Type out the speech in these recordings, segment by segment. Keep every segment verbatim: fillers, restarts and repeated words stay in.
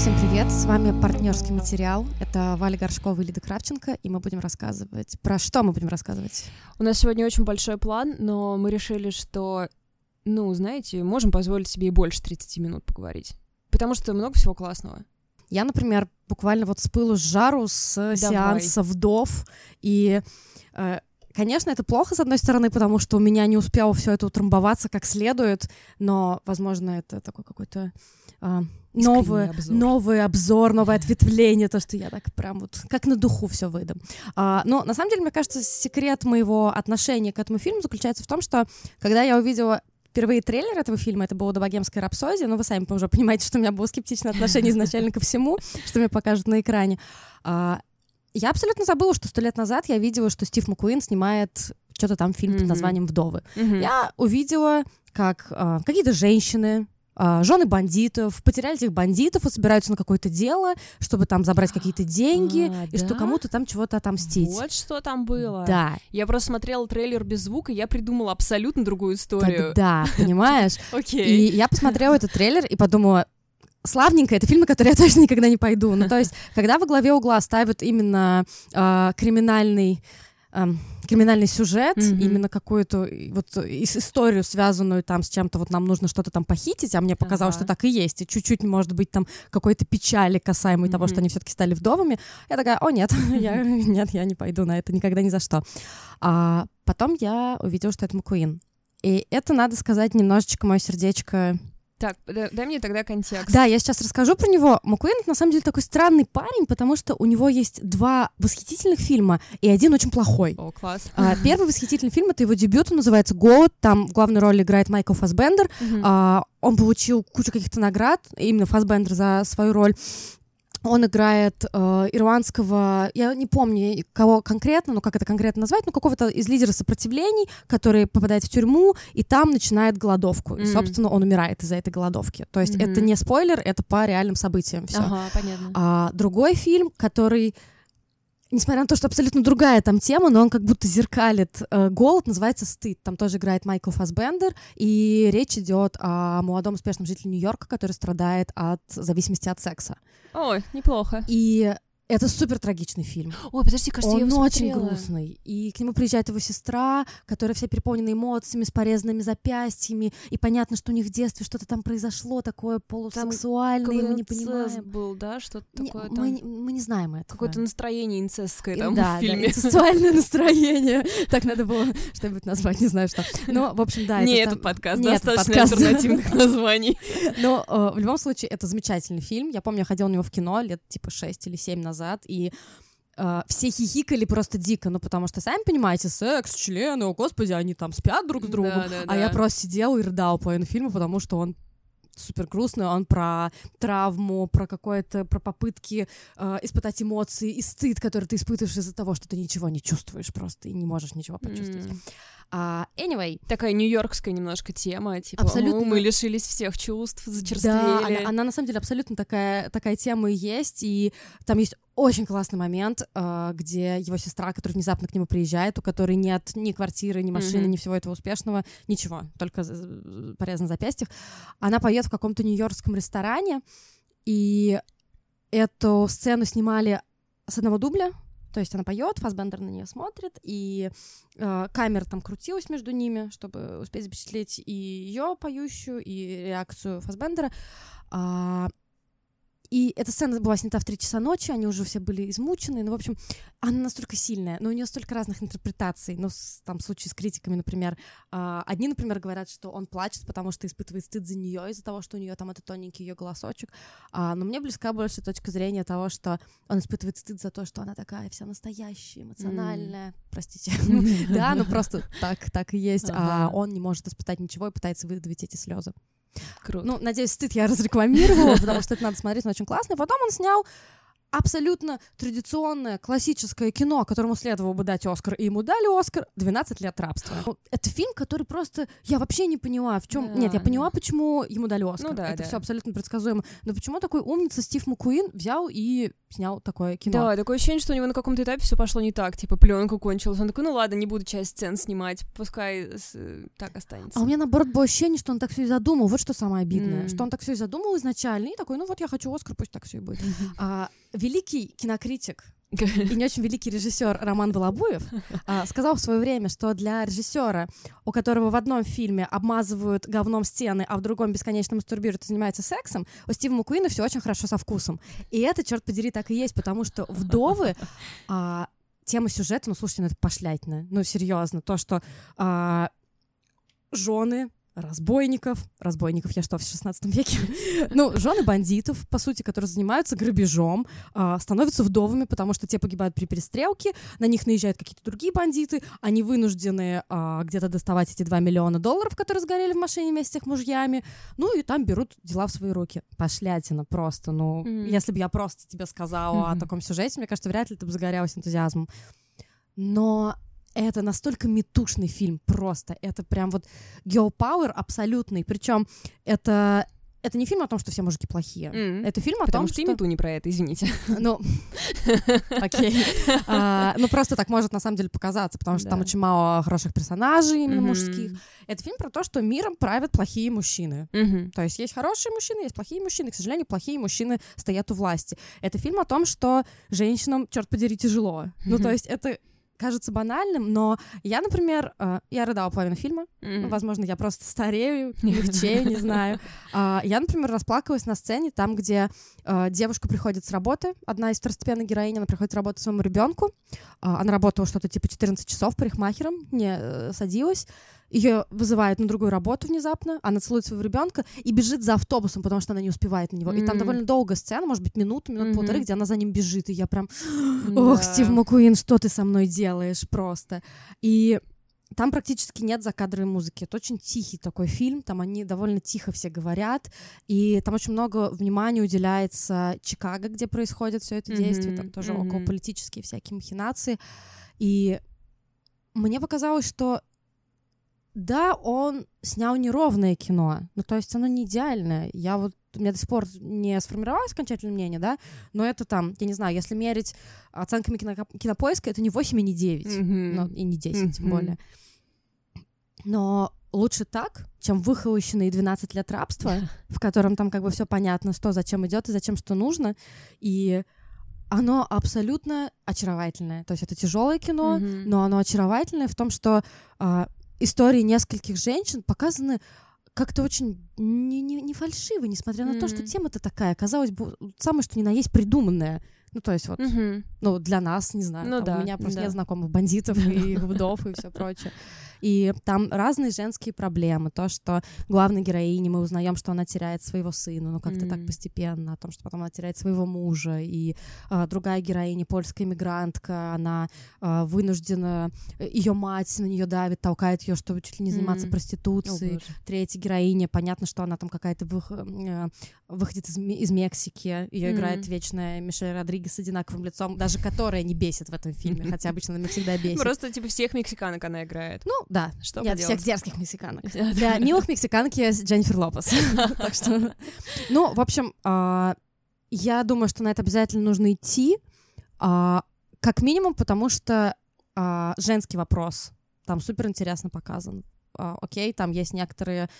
Всем привет, с вами партнерский материал. Это Валя Горшкова и Лида Кравченко, и мы будем рассказывать... Про что мы будем рассказывать? У нас сегодня очень большой план, но мы решили, что, ну, знаете, можем позволить себе и больше тридцати минут поговорить, потому что много всего классного. Я, например, буквально вот с пылу с жару, с Давай. сеанса «Вдов», и... Э, Конечно, это плохо, с одной стороны, потому что у меня не успело все это утрамбоваться как следует, но, возможно, это такой какой-то э, новый, обзор. новый обзор, новое ответвление, то, что я так прям вот как на духу все выдам. А, но, на самом деле, мне кажется, секрет моего отношения к этому фильму заключается в том, что, когда я увидела впервые трейлер этого фильма, это было «Дабагемское рапсодие», но вы сами уже понимаете, что у меня было скептичное отношение изначально ко всему, что мне покажут на экране. Я абсолютно забыла, что сто лет назад я видела, что Стив Маккуин снимает что-то там фильм mm-hmm. под названием «Вдовы». Mm-hmm. Я увидела, как э, какие-то женщины, э, жены бандитов, потеряли этих бандитов и собираются на какое-то дело, чтобы там забрать какие-то деньги, а, и да? что кому-то там чего-то отомстить. Вот что там было. Да. Я просто смотрела трейлер без звука, и я придумала абсолютно другую историю. Да, понимаешь? Окей. И я посмотрела этот трейлер и подумала... Славненько, это фильмы, которые я точно никогда не пойду. Ну, то есть, когда во главе угла ставят именно э, криминальный, э, криминальный сюжет, mm-hmm. именно какую-то вот историю, связанную там с чем-то, вот нам нужно что-то там похитить, а мне показалось, ага. что так и есть, и чуть-чуть, может быть, там какой-то печали касаемой mm-hmm. того, что они все-таки стали вдовами, я такая, о, нет, я, нет, я не пойду на это никогда ни за что. А потом я увидела, что это Маккуин. И это, надо сказать, немножечко мое сердечко... Так, дай мне тогда контекст. Да, я сейчас расскажу про него. Маккуин на самом деле такой странный парень, потому что у него есть два восхитительных фильма и один очень плохой. О, класс. А, первый восхитительный фильм — это его дебют, он называется «Голод». Там в главной роли играет Майкл Фассбендер. Угу. А, он получил кучу каких-то наград, именно Фассбендер за свою роль. Он играет э, ирландского, я не помню, кого конкретно, ну как это конкретно назвать, но какого-то из лидеров сопротивлений, который попадает в тюрьму и там начинает голодовку. Mm-hmm. И, собственно, он умирает из-за этой голодовки. То есть mm-hmm. это не спойлер, это по реальным событиям всё. Ага, понятно. А, другой фильм, который... Несмотря на то, что абсолютно другая там тема, но он как будто зеркалит э, «Голод», называется «Стыд». Там тоже играет Майкл Фассбендер, и речь идет о молодом успешном жителе Нью-Йорка, который страдает от зависимости от секса. Ой, неплохо. И это супер трагичный фильм. Ой, подожди, кажется, он я его смотрела. Он очень грустный. И к нему приезжает его сестра, которая вся переполнена эмоциями, с порезанными запястьями, и понятно, что у них в детстве что-то там произошло такое полусексуальное, и мы не понимаем. Там был, да, что-то такое не, там? Мы, мы не знаем этого. Какое-то настроение инцестское там да, в фильме. Да, инцестуальное настроение. Так надо было что-нибудь назвать, не знаю что. Но, в общем, да. Не этот подкаст, достаточно альтернативных названий. Но в любом случае, это замечательный фильм. Я помню, я ходила на него в кино лет типа шесть или семь назад, и э, все хихикали просто дико, ну, потому что, сами понимаете, секс, члены, о, господи, они там спят друг с другом, да, да, а да. я просто сидела и рыдала половину фильма, потому что он супер грустный, он про травму, про какое-то, про попытки э, испытать эмоции и стыд, который ты испытываешь из-за того, что ты ничего не чувствуешь просто и не можешь ничего почувствовать. Mm. Uh, anyway. Такая нью-йоркская немножко тема, типа, абсолютно... мы лишились всех чувств, зачерствели. Да, она, она на самом деле абсолютно такая, такая тема и есть, и там есть очень классный момент, uh, где его сестра, которая внезапно к нему приезжает, у которой нет ни квартиры, ни машины, mm-hmm. ни всего этого успешного, ничего, только порез на запястьях, она поет в каком-то нью-йоркском ресторане, и эту сцену снимали с одного дубля. То есть она поет, Фассбендер на нее смотрит, и э, камера там крутилась между ними, чтобы успеть запечатлеть и ее поющую, и реакцию Фассбендера. А, и эта сцена была снята в три часа ночи, они уже все были измучены. Ну, в общем, она настолько сильная, но у нее столько разных интерпретаций. Ну, с, там, в случае с критиками, например, э, одни, например, говорят, что он плачет, потому что испытывает стыд за нее, из-за того, что у нее там это тоненький ее голосочек. А, но мне близка больше точка зрения того, что он испытывает стыд за то, что она такая вся настоящая, эмоциональная. Mm. Простите. Да, ну просто так, так и есть. А он не может испытать ничего и пытается выдавить эти слезы. Круто. Ну, надеюсь, «Стыд» я разрекламировала, потому что это надо смотреть, он очень классный. Потом он снял абсолютно традиционное, классическое кино, которому следовало бы дать Оскар, и ему дали Оскар, двенадцать лет рабства. Это фильм, который просто... Я вообще не поняла, в чем... Да, Нет, я поняла, да. почему ему дали Оскар. Ну, да, это да. все абсолютно предсказуемо. Но почему такой умница Стив Маккуин взял и снял такое кино? Да, такое ощущение, что у него на каком-то этапе все пошло не так. Типа, пленка кончилась. Он такой, ну ладно, не буду часть сцен снимать, пускай так останется. А у меня, наоборот, было ощущение, что он так все и задумал. Вот что самое обидное. Mm. Что он так все и задумал изначально. И такой, ну вот я хочу Оскар, пусть так все и будет. Великий кинокритик и не очень великий режиссер Роман Волобуев а, сказал в свое время, что для режиссера, у которого в одном фильме обмазывают говном стены, а в другом бесконечно мастурбируют и занимаются сексом, у Стива Маккуина все очень хорошо со вкусом. И это, черт подери, так и есть, потому что «Вдовы», а, тема сюжета, ну слушайте, ну это пошлятина, ну серьезно, то, что а, жены разбойников, разбойников, я что, в шестнадцатом веке? Ну, жены бандитов, по сути, которые занимаются грабежом, э, становятся вдовами, потому что те погибают при перестрелке, на них наезжают какие-то другие бандиты, они вынуждены э, где-то доставать эти два миллиона долларов, которые сгорели в машине вместе с их мужьями, ну, и там берут дела в свои руки. Пошлятина просто, ну, mm. если бы я просто тебе сказала mm-hmm. о таком сюжете, мне кажется, вряд ли ты бы загорелась энтузиазмом. Но... Это настолько метушный фильм, просто. Это прям вот girl power абсолютный. Причем это, это не фильм о том, что все мужики плохие. Mm-hmm. Это фильм о Потому том, что... Потому что ты мету не про это, извините. Ну, окей. Ну, просто так может на самом деле показаться, потому что там очень мало хороших персонажей именно мужских. Это фильм про то, что миром правят плохие мужчины. То есть есть хорошие мужчины, есть плохие мужчины. К сожалению, плохие мужчины стоят у власти. Это фильм о том, что женщинам, черт подери, тяжело. Ну, то есть это... кажется банальным, но я, например, э, я рыдала половину фильма, mm-hmm. ну, возможно, я просто старею, легчею, не знаю. Э, я, например, расплакалась на сцене, там, где э, девушка приходит с работы, одна из второстепенных героинь, она приходит с работы своему ребенку, э, она работала что-то типа четырнадцать часов парикмахером, не э, садилась, ее вызывают на другую работу внезапно, она целует своего ребенка и бежит за автобусом, потому что она не успевает на него. Mm-hmm. И там довольно долгая сцена, может быть, минуту, минут mm-hmm. полторы, где она за ним бежит, и я прям... Mm-hmm. Ох, Стив Маккуин, что ты со мной делаешь просто? И там практически нет закадровой музыки. Это очень тихий такой фильм, там они довольно тихо все говорят, и там очень много внимания уделяется Чикаго, где происходит все это mm-hmm. действие, там тоже mm-hmm. околополитические всякие махинации. И мне показалось, что да, он снял неровное кино, ну, то есть оно не идеальное. Я вот, у меня до сих пор не сформировалось окончательное мнение, да, но это там, я не знаю, если мерить оценками кино, кинопоиска, это не восемь и не девять, mm-hmm. но и не десять, mm-hmm. тем более. Но лучше так, чем выхолощенные двенадцать лет рабства, в котором там как бы все понятно, что зачем идет и зачем что нужно, и... Оно абсолютно очаровательное. То есть это тяжелое кино, mm-hmm. но оно очаровательное в том, что... истории нескольких женщин показаны как-то очень не, не, не фальшиво, несмотря на mm-hmm. то, что тема-то такая, казалось бы, самое что ни на есть придуманная. Ну, то есть вот, mm-hmm. ну, для нас, не знаю, ну, да, у меня просто да. нет знакомых бандитов и вдов и все прочее. И там разные женские проблемы. То, что главной героине мы узнаем, что она теряет своего сына, ну, как-то mm-hmm. так постепенно, о том, что потом она теряет своего мужа. И э, другая героиня, польская мигрантка, она э, вынуждена... Ее мать на нее давит, толкает ее, чтобы чуть ли не заниматься mm-hmm. проституцией. Oh, третья героиня, понятно, что она там какая-то вых... э, выходит из, из Мексики. Ее mm-hmm. играет вечная Мишель Родригес с одинаковым лицом, даже которая не бесит в этом фильме, хотя обычно она всегда бесит. Просто, типа, всех мексиканок она играет. Ну, да, что нет, поделать? Всех дерзких мексиканок. Для милых мексиканок есть Дженнифер Лопес. Так что... Ну, в общем, я думаю, что на это обязательно нужно идти, как минимум, потому что женский вопрос там суперинтересно показан. Окей, там есть некоторые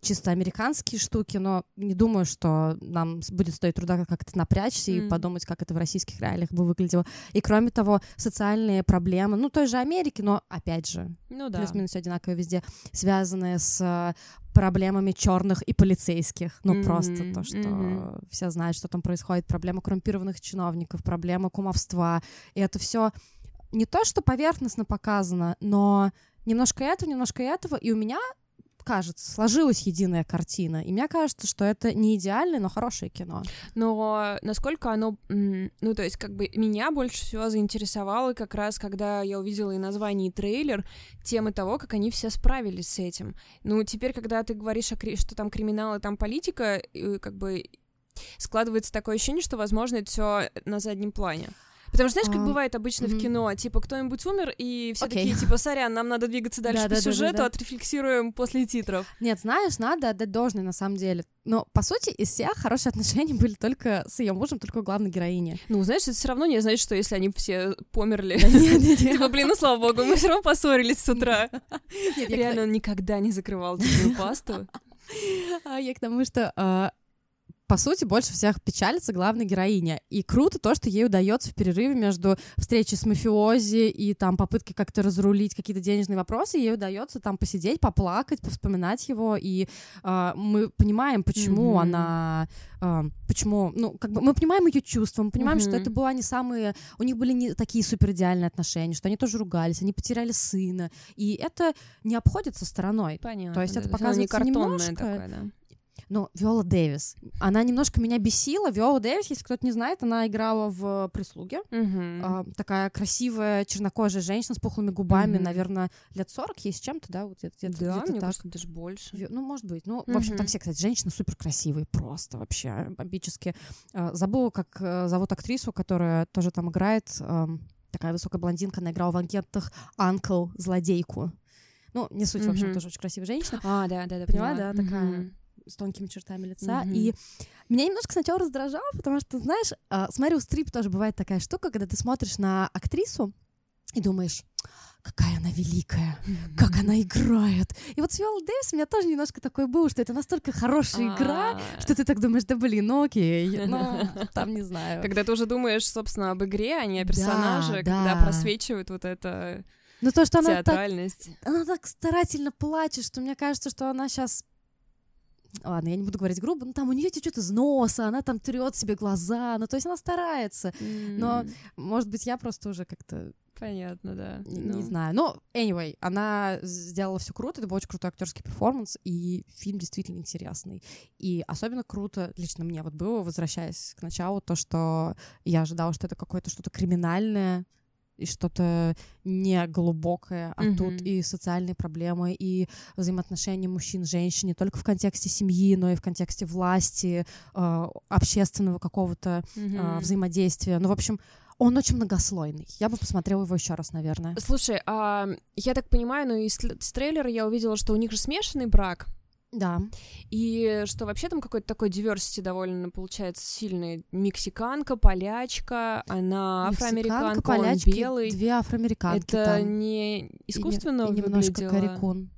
чисто американские штуки, но не думаю, что нам будет стоить труда как-то напрячься mm. и подумать, как это в российских реалиях бы выглядело. И кроме того, социальные проблемы, ну, той же Америки, но опять же, ну, да. плюс-минус одинаково везде, связанные с проблемами черных и полицейских. Ну, mm-hmm. просто то, что mm-hmm. все знают, что там происходит, проблема коррумпированных чиновников, проблема кумовства. И это все не то, что поверхностно показано, но... Немножко этого, немножко этого, и у меня, кажется, сложилась единая картина, и мне кажется, что это не идеальное, но хорошее кино. Но насколько оно... Ну, то есть, как бы, меня больше всего заинтересовало как раз, когда я увидела и название, и трейлер, темы того, как они все справились с этим. Ну, теперь, когда ты говоришь, о, что там криминал и там политика, и, как бы... складывается такое ощущение, что, возможно, это все на заднем плане. Потому что, знаешь, как бывает обычно mm-hmm. в кино, типа, кто-нибудь умер, и все okay. такие, типа, сорян, нам надо двигаться дальше да, по да, сюжету, да, да. отрефлексируем после титров. Нет, знаешь, надо отдать должное, на самом деле. Но, по сути, из всех хорошие отношения были только с ее мужем, только у главной героини. Ну, знаешь, это все равно не значит, что если они все померли. Типа, блин, ну, слава богу, мы все равно поссорились с утра. Реально, он никогда не закрывал зубную пасту. Я к тому, что... По сути, больше всех печалится главная героиня. И круто то, что ей удается в перерыве между встречей с мафиози и там попытки как-то разрулить какие-то денежные вопросы, ей удается там посидеть, поплакать, повспоминать его. И э, мы понимаем, почему mm-hmm. она... Э, почему... Ну, как бы мы понимаем ее чувства, мы понимаем, mm-hmm. что это была не самые... У них были не такие суперидеальные отношения, что они тоже ругались, они потеряли сына. И это не обходится стороной. Понятно. То есть да, это показывается немножко... Такое, да. Ну, Виола Дэвис. Она немножко меня бесила. Виола Дэвис, если кто-то не знает, она играла в «Прислуге». Mm-hmm. Э, такая красивая чернокожая женщина с пухлыми губами, mm-hmm. наверное, лет сорок ей с чем-то, да? Вот где-то, где-то, да, где-то мне так. кажется, даже больше. Ви... Ну, может быть. Ну, mm-hmm. в общем, там все, кстати, женщины суперкрасивые просто вообще, бомбически. Э, забыла, как э, зовут актрису, которая тоже там играет. Э, такая высокая блондинка, она играла в «Агентах Анкл», злодейку. Ну, не суть, mm-hmm. в общем, тоже очень красивая женщина. А, да-да-да, поняла, поняла, да, такая... Mm-hmm. с тонкими чертами лица, mm-hmm. и меня немножко сначала раздражало, потому что, знаешь, э, с Мэрил Стрип тоже бывает такая штука, когда ты смотришь на актрису и думаешь, какая она великая, mm-hmm. как она играет. И вот с Виолой Дэвис у меня тоже немножко такое было, что это настолько хорошая ah. игра, что ты так думаешь, да блин, ну окей, ну там не знаю. Когда ты уже думаешь, собственно, об игре, а не о персонаже, да, когда да. просвечивают вот это ну, то, что театральность. Она так, она так старательно плачет, что мне кажется, что она сейчас... Ладно, я не буду говорить грубо, но там у нее течет из носа, она там трет себе глаза, ну то есть она старается, mm. но может быть я просто уже как-то понятно, да, не, ну. не знаю, но anyway, она сделала все круто, это был очень крутой актерский перформанс и фильм действительно интересный, и особенно круто лично мне вот было, возвращаясь к началу, то что я ожидала, что это какое-то что-то криминальное и что-то не глубокое, а mm-hmm. тут и социальные проблемы, и взаимоотношения мужчин и женщин не только в контексте семьи, но и в контексте власти, э, общественного какого-то mm-hmm. э, взаимодействия. Ну, в общем, он очень многослойный. Я бы посмотрела его еще раз, наверное. Слушай, а, я так понимаю, ну, из, из трейлера я увидела, что у них же смешанный брак. Да. И что вообще там какой-то такой диверсити довольно получается сильный. Мексиканка, полячка, она афроамериканка, он белый. Две афроамериканки. Это там. Не искусственно и, и немножко выглядело. Корякун.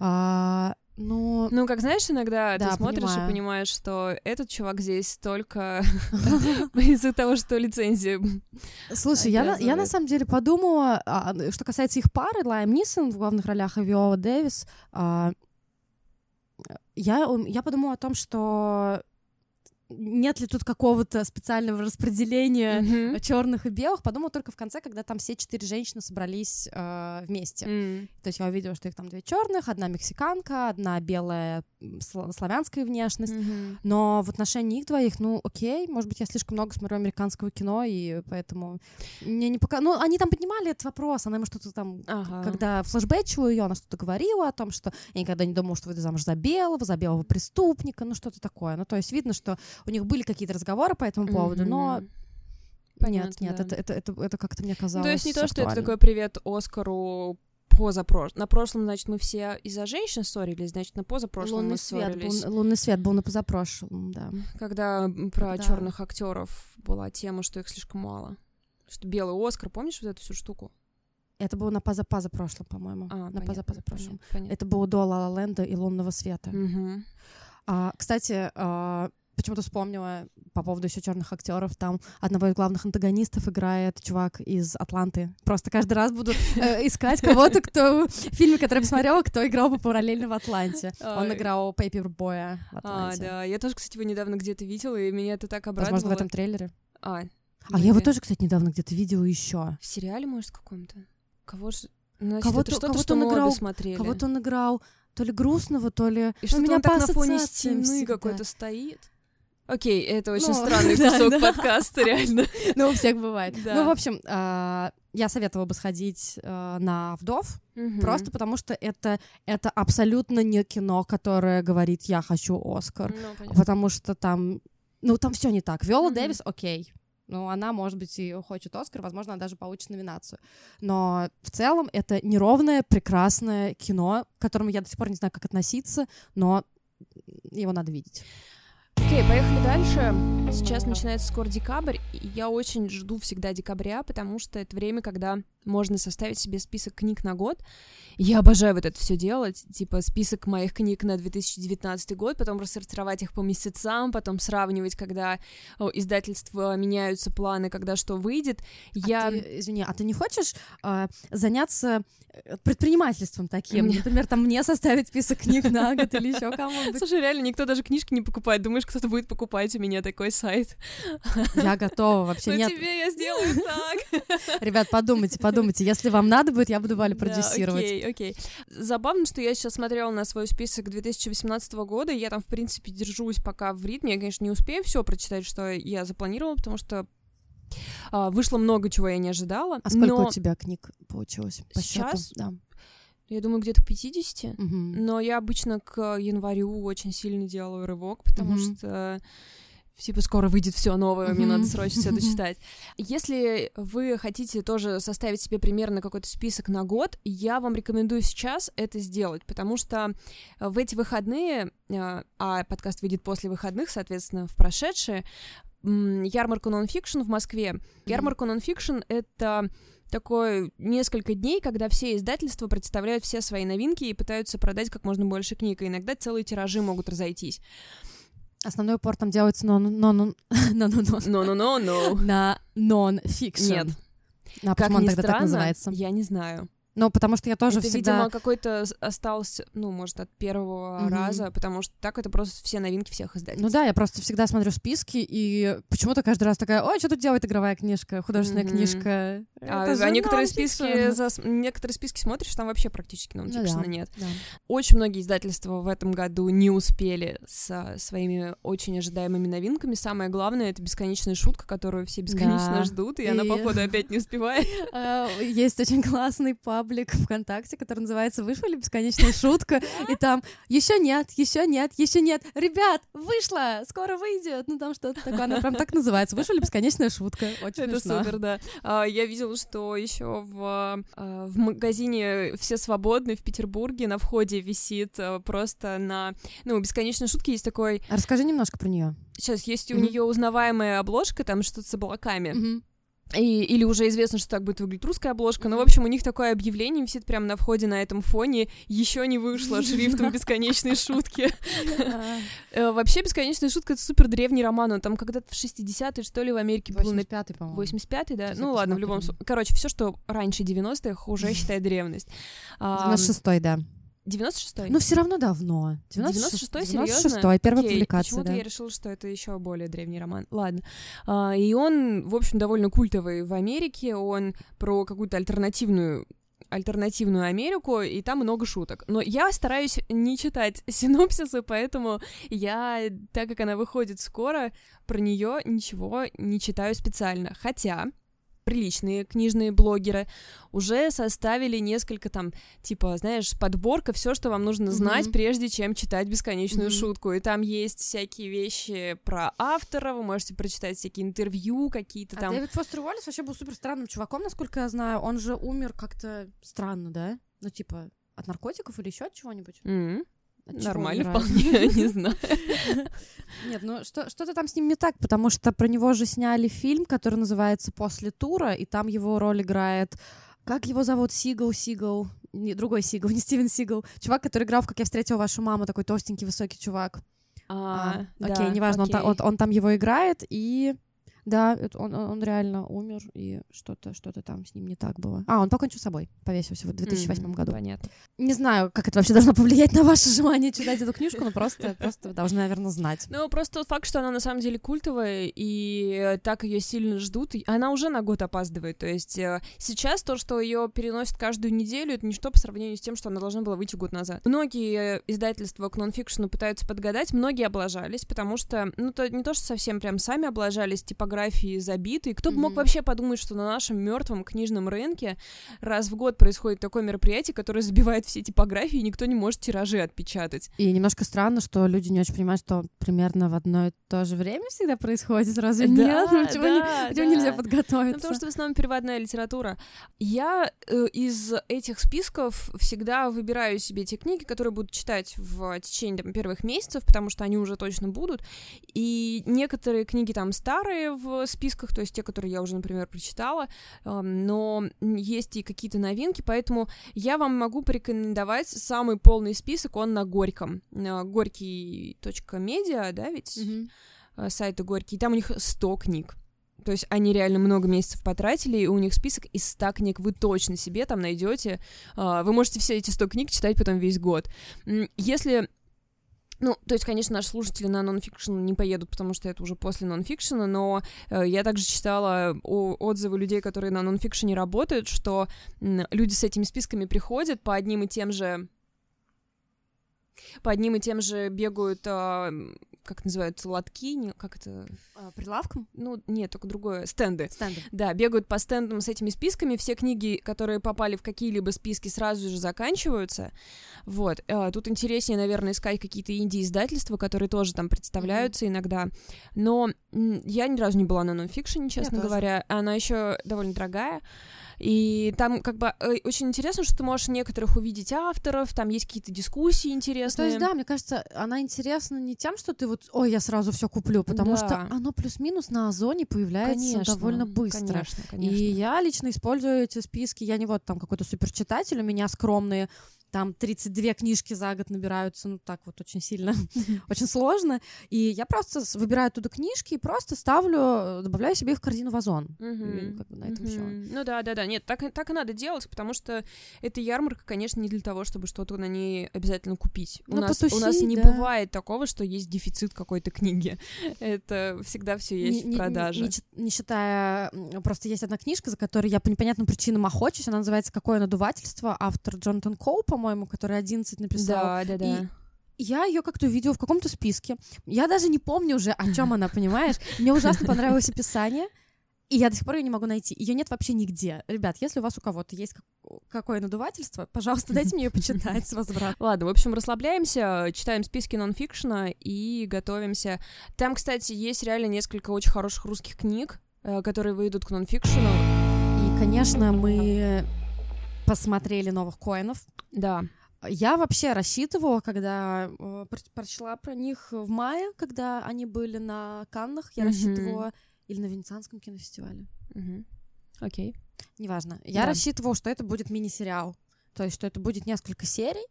А, но... Ну, как знаешь, иногда да, ты смотришь понимаю. И понимаешь, что этот чувак здесь только из-за того, что лицензия. Слушай, я на самом деле подумала, что касается их пары, Лайам Нисон в главных ролях и Виола Дэвис. Я, я подумала о том, что нет ли тут какого-то специального распределения mm-hmm. черных и белых. Подумала только в конце, когда там все четыре женщины собрались э, вместе. Mm. То есть я увидела, что их там две черных, одна мексиканка, одна белая сл- славянская внешность. Mm-hmm. Но в отношении их двоих, ну окей, может быть, я слишком много смотрю американского кино, и поэтому мне не пока... Ну, они там поднимали этот вопрос, она ему что-то там... Ага. Когда флешбэчила ее, она что-то говорила о том, что я никогда не думала, что выйду замуж за белого, за белого преступника, ну что-то такое. Ну, то есть видно, что у них были какие-то разговоры по этому поводу, mm-hmm. но понятно, нет, нет, да. это, это, это, это как-то мне казалось. То есть не то, что это такой привет Оскару позапрош... На прошлом, значит, мы все из-за женщин ссорились, значит, на позапрошлом лунный мы свет, ссорились. Лун... Лунный свет был на позапрошлом, да. Когда про да. черных актеров была тема, что их слишком мало. Что белый Оскар, помнишь вот эту всю штуку? Это было на позапазапрошлом, по-моему. А, на позапазапрошлом. Это было до «Ла Ла Ленда» и «Лунного света». Mm-hmm. А, кстати... А... Почему-то вспомнила по поводу еще черных актеров. Там одного из главных антагонистов играет чувак из «Атланты». Просто каждый раз буду э, искать кого-то, кто в фильме, который я посмотрела, кто играл бы параллельно в «Атланте». Он играл Пейпербоя в «Атланте». А, да. Я тоже, кстати, его недавно где-то видела, и меня это так обрадовало. Возможно, в этом трейлере. А, а я его тоже, кстати, недавно где-то видела еще. В сериале, может, каком-то? Кого же... Значит, кого-то, что-то, кого-то что он играл, смотрели. Кого-то он играл то ли грустного, то ли... И что-то он так на фоне стены какой-то стоит. Окей, это очень ну, странный да, кусок да. подкаста, реально. Ну, у всех бывает. Да. Ну, в общем, э, я советовала бы сходить э, на «Вдов», угу. просто потому что это, это абсолютно не кино, которое говорит «я хочу Оскар», ну, потому что там Ну, там все не так. Виола mm-hmm. Дэвис, окей. Ну, она, может быть, и хочет Оскар, возможно, она даже получит номинацию. Но в целом это неровное, прекрасное кино, к которому я до сих пор не знаю, как относиться, но его надо видеть. Окей, okay, поехали дальше. Сейчас начинается скоро декабрь, и я очень жду всегда декабря, потому что это время, когда можно составить себе список книг на год. Я обожаю вот это все делать, типа список моих книг на две тысячи девятнадцатый год, потом рассортировать их по месяцам, потом сравнивать, когда о, издательства меняются, планы, когда что выйдет. Я... А ты, извини, а ты не хочешь э, заняться предпринимательством таким? Например, там мне составить список книг на год или еще кому-нибудь? Слушай, реально, никто даже книжки не покупает, думаешь, кто-то будет покупать у меня такой сайт. Я готова, вообще ну, нет. Ну тебе я сделаю так. Ребят, подумайте, подумайте, если вам надо будет, я буду Валю продюсировать. Да, окей, окей. Забавно, что я сейчас смотрела на свой список две тысячи восемнадцатого года, я там, в принципе, держусь пока в ритме, я, конечно, не успею все прочитать, что я запланировала, потому что а, вышло много чего я не ожидала. А сколько но... у тебя книг получилось по сейчас? Счету? Да. Я думаю, где-то пятьдесят, угу. но я обычно к январю очень сильно делаю рывок, потому угу. что, типа, скоро выйдет все новое, угу. мне надо срочно все дочитать. Если вы хотите тоже составить себе примерно какой-то список на год, я вам рекомендую сейчас это сделать, потому что в эти выходные, а подкаст выйдет после выходных, соответственно, в прошедшие, ярмарку нонфикшн в Москве. Ярмарку нонфикшн — это... такое несколько дней, когда все издательства представляют все свои новинки и пытаются продать как можно больше книг, и иногда целые тиражи могут разойтись. Основной упор там делается на нон-фикшн. Нет. А почему он тогда так называется? Я не знаю. Ну, потому что я тоже это, всегда... видимо, какой-то остался, ну, может, от первого mm-hmm. раза, потому что так это просто все новинки всех издательств. Ну да, я просто всегда смотрю списки, и почему-то каждый раз такая, ой, что тут делает игровая книжка, художественная mm-hmm. книжка. А, а некоторые, списки за... некоторые списки смотришь, там вообще практически нонфикшена ну, да, нет. Да. Очень многие издательства в этом году не успели со своими очень ожидаемыми новинками. Самое главное — это бесконечная шутка, которую все бесконечно да. ждут, и, и она, походу, опять не успевает. Есть очень классный паб паблик ВКонтакте, который называется «Вышла ли бесконечная шутка?» И там еще нет, еще нет, еще нет. Ребят, вышла! Скоро выйдет! Ну там что-то такое. Она прям так называется. «Вышла ли бесконечная шутка?» Очень это смешно. Супер, да. А, я видела, что еще в, в магазине «Все свободны» в Петербурге на входе висит просто на... Ну, «Бесконечной шутки» есть такой... Расскажи немножко про нее. Сейчас есть у mm-hmm. нее узнаваемая обложка, там что-то с облаками. Mm-hmm. И, или уже известно, что так будет выглядеть русская обложка. Но, в общем, у них такое объявление висит прямо на входе на этом фоне. Еще не вышло шрифтом «Бесконечные шутки». Вообще, «Бесконечная шутка» — это супер древний роман. Он там когда-то в шестидесятые, что ли, в Америке был. восемьдесят пятый, по-моему. восемьдесят пятый, да? Ну ладно, в любом случае. Короче, все, что раньше девяностых, уже считай древность. девяносто шестой, да. девяносто шестой? Ну, все равно давно. девяносто шестой, серьезно? девяносто шестой, первая okay. публикация, почему-то да. я решила, что это еще более древний роман. Ладно. А, и он, в общем, довольно культовый в Америке. Он про какую-то альтернативную... альтернативную Америку, и там много шуток. Но я стараюсь не читать синопсисы, поэтому я, так как она выходит скоро, про нее ничего не читаю специально. Хотя... приличные книжные блогеры уже составили несколько там, типа, знаешь, подборка, все, что вам нужно знать, mm-hmm. прежде чем читать «Бесконечную mm-hmm. шутку». И там есть всякие вещи про автора, вы можете прочитать всякие интервью какие-то а там. Дэвид Фостер Уоллес вообще был супер странным чуваком, насколько я знаю. Он же умер как-то странно, да? Ну, типа, от наркотиков или еще от чего-нибудь? Mm-hmm. От нормально вполне, не знаю. Нет, ну что, что-то там с ним не так, потому что про него же сняли фильм, который называется «После тура», и там его роль играет... Как его зовут? Сигал, Сигал... Не, другой Сигал, не Стивен Сигал. Чувак, который играл в «Как я встретила вашу маму», такой толстенький, высокий чувак. А, а, окей, да, неважно, окей. Он, он, он там его играет, и... Да, он, он реально умер, и что-то, что-то там с ним не так было. А, он покончил с собой, повесился в две тысячи восьмом mm-hmm, году. Понятно. Не знаю, как это вообще должно повлиять на ваше желание читать эту книжку, но просто, просто должны, наверное, знать. Ну, просто тот факт, что она на самом деле культовая, и так ее сильно ждут, она уже на год опаздывает. То есть сейчас то, что ее переносят каждую неделю, это ничто по сравнению с тем, что она должна была выйти год назад. Многие издательства к нонфикшену пытаются подгадать, многие облажались, потому что, ну, то не то, что совсем прям сами облажались, типа биографии забиты. И кто бы mm-hmm. мог вообще подумать, что на нашем мертвом книжном рынке раз в год происходит такое мероприятие, которое забивает все типографии, и никто не может тиражи отпечатать. И немножко странно, что люди не очень понимают, что примерно в одно и то же время всегда происходит. Разве да, нет? Почему, да, не, да. почему нельзя подготовиться? Ну, потому что в основном переводная литература. Я э, из этих списков всегда выбираю себе те книги, которые буду читать в течение там, первых месяцев, потому что они уже точно будут. И некоторые книги там старые в списках, то есть те, которые я уже, например, прочитала, э, но есть и какие-то новинки, поэтому я вам могу порекомендовать самый полный список, он на Горьком. Горький.медиа, да, ведь? Mm-hmm. Сайт Горький. Там у них сто книг. То есть они реально много месяцев потратили, и у них список из ста книг. Вы точно себе там найдете. Вы можете все эти сто книг читать потом весь год. Если... Ну, то есть, конечно, наши слушатели на нон-фикшн не поедут, потому что это уже после нон-фикшна, но э, я также читала о- отзывы людей, которые на нон-фикшне работают, что э, люди с этими списками приходят по одним и тем же... По одним и тем же бегают... Э, как называются, лотки, не, как это... А, прилавком? Ну, нет, только другое, стенды. Стенды. Да, бегают по стендам с этими списками, все книги, которые попали в какие-либо списки, сразу же заканчиваются, вот. А, тут интереснее, наверное, искать какие-то инди-издательства, которые тоже там представляются mm-hmm. иногда, но м- я ни разу не была на нонфикшене, честно говоря, она еще довольно дорогая, и там как бы э, очень интересно, что ты можешь некоторых увидеть авторов, там есть какие-то дискуссии интересные. Ну, то есть, да, мне кажется, она интересна не тем, что ты вот ой, я сразу все куплю, потому да. что оно плюс-минус на Озоне появляется конечно, довольно быстро. Конечно, конечно. И я лично использую эти списки, я не вот там какой-то суперчитатель, у меня скромные там тридцать две книжки за год набираются, ну так вот очень сильно, очень сложно, и я просто выбираю оттуда книжки и просто ставлю, добавляю себе их в корзину в Озон. Mm-hmm. Как бы на этом mm-hmm. всё. Ну да, да, да, нет, так, так и надо делать, потому что эта ярмарка, конечно, не для того, чтобы что-то на ней обязательно купить. Ну, у нас, потуши, у нас не да. бывает такого, что есть дефицит какой-то книги, это всегда все есть не, в продаже. Не, не, не считая, просто есть одна книжка, за которой я по непонятным причинам охочусь, она называется «Какое надувательство», автор Джонатан Коу, по-моему, который одиннадцать написал. Да, да, да. И я ее как-то увидела в каком-то списке. Я даже не помню уже, о чем она, понимаешь? Мне ужасно понравилось описание, и я до сих пор ее не могу найти. Ее нет вообще нигде. Ребят, если у вас у кого-то есть какое надувательство, пожалуйста, дайте мне ее почитать с возвратом. Ладно, в общем, расслабляемся, читаем списки нонфикшена и готовимся. Там, кстати, есть реально несколько очень хороших русских книг, которые выйдут к нонфикшену. И, конечно, мы... посмотрели новых коинов. Да. Я вообще рассчитывала, когда э, прочла про них в мае, когда они были на Каннах, я mm-hmm. рассчитывала... Или на Венецианском кинофестивале. Окей. Mm-hmm. Okay. Неважно. Я yeah. рассчитывала, что это будет мини-сериал. То есть, что это будет несколько серий.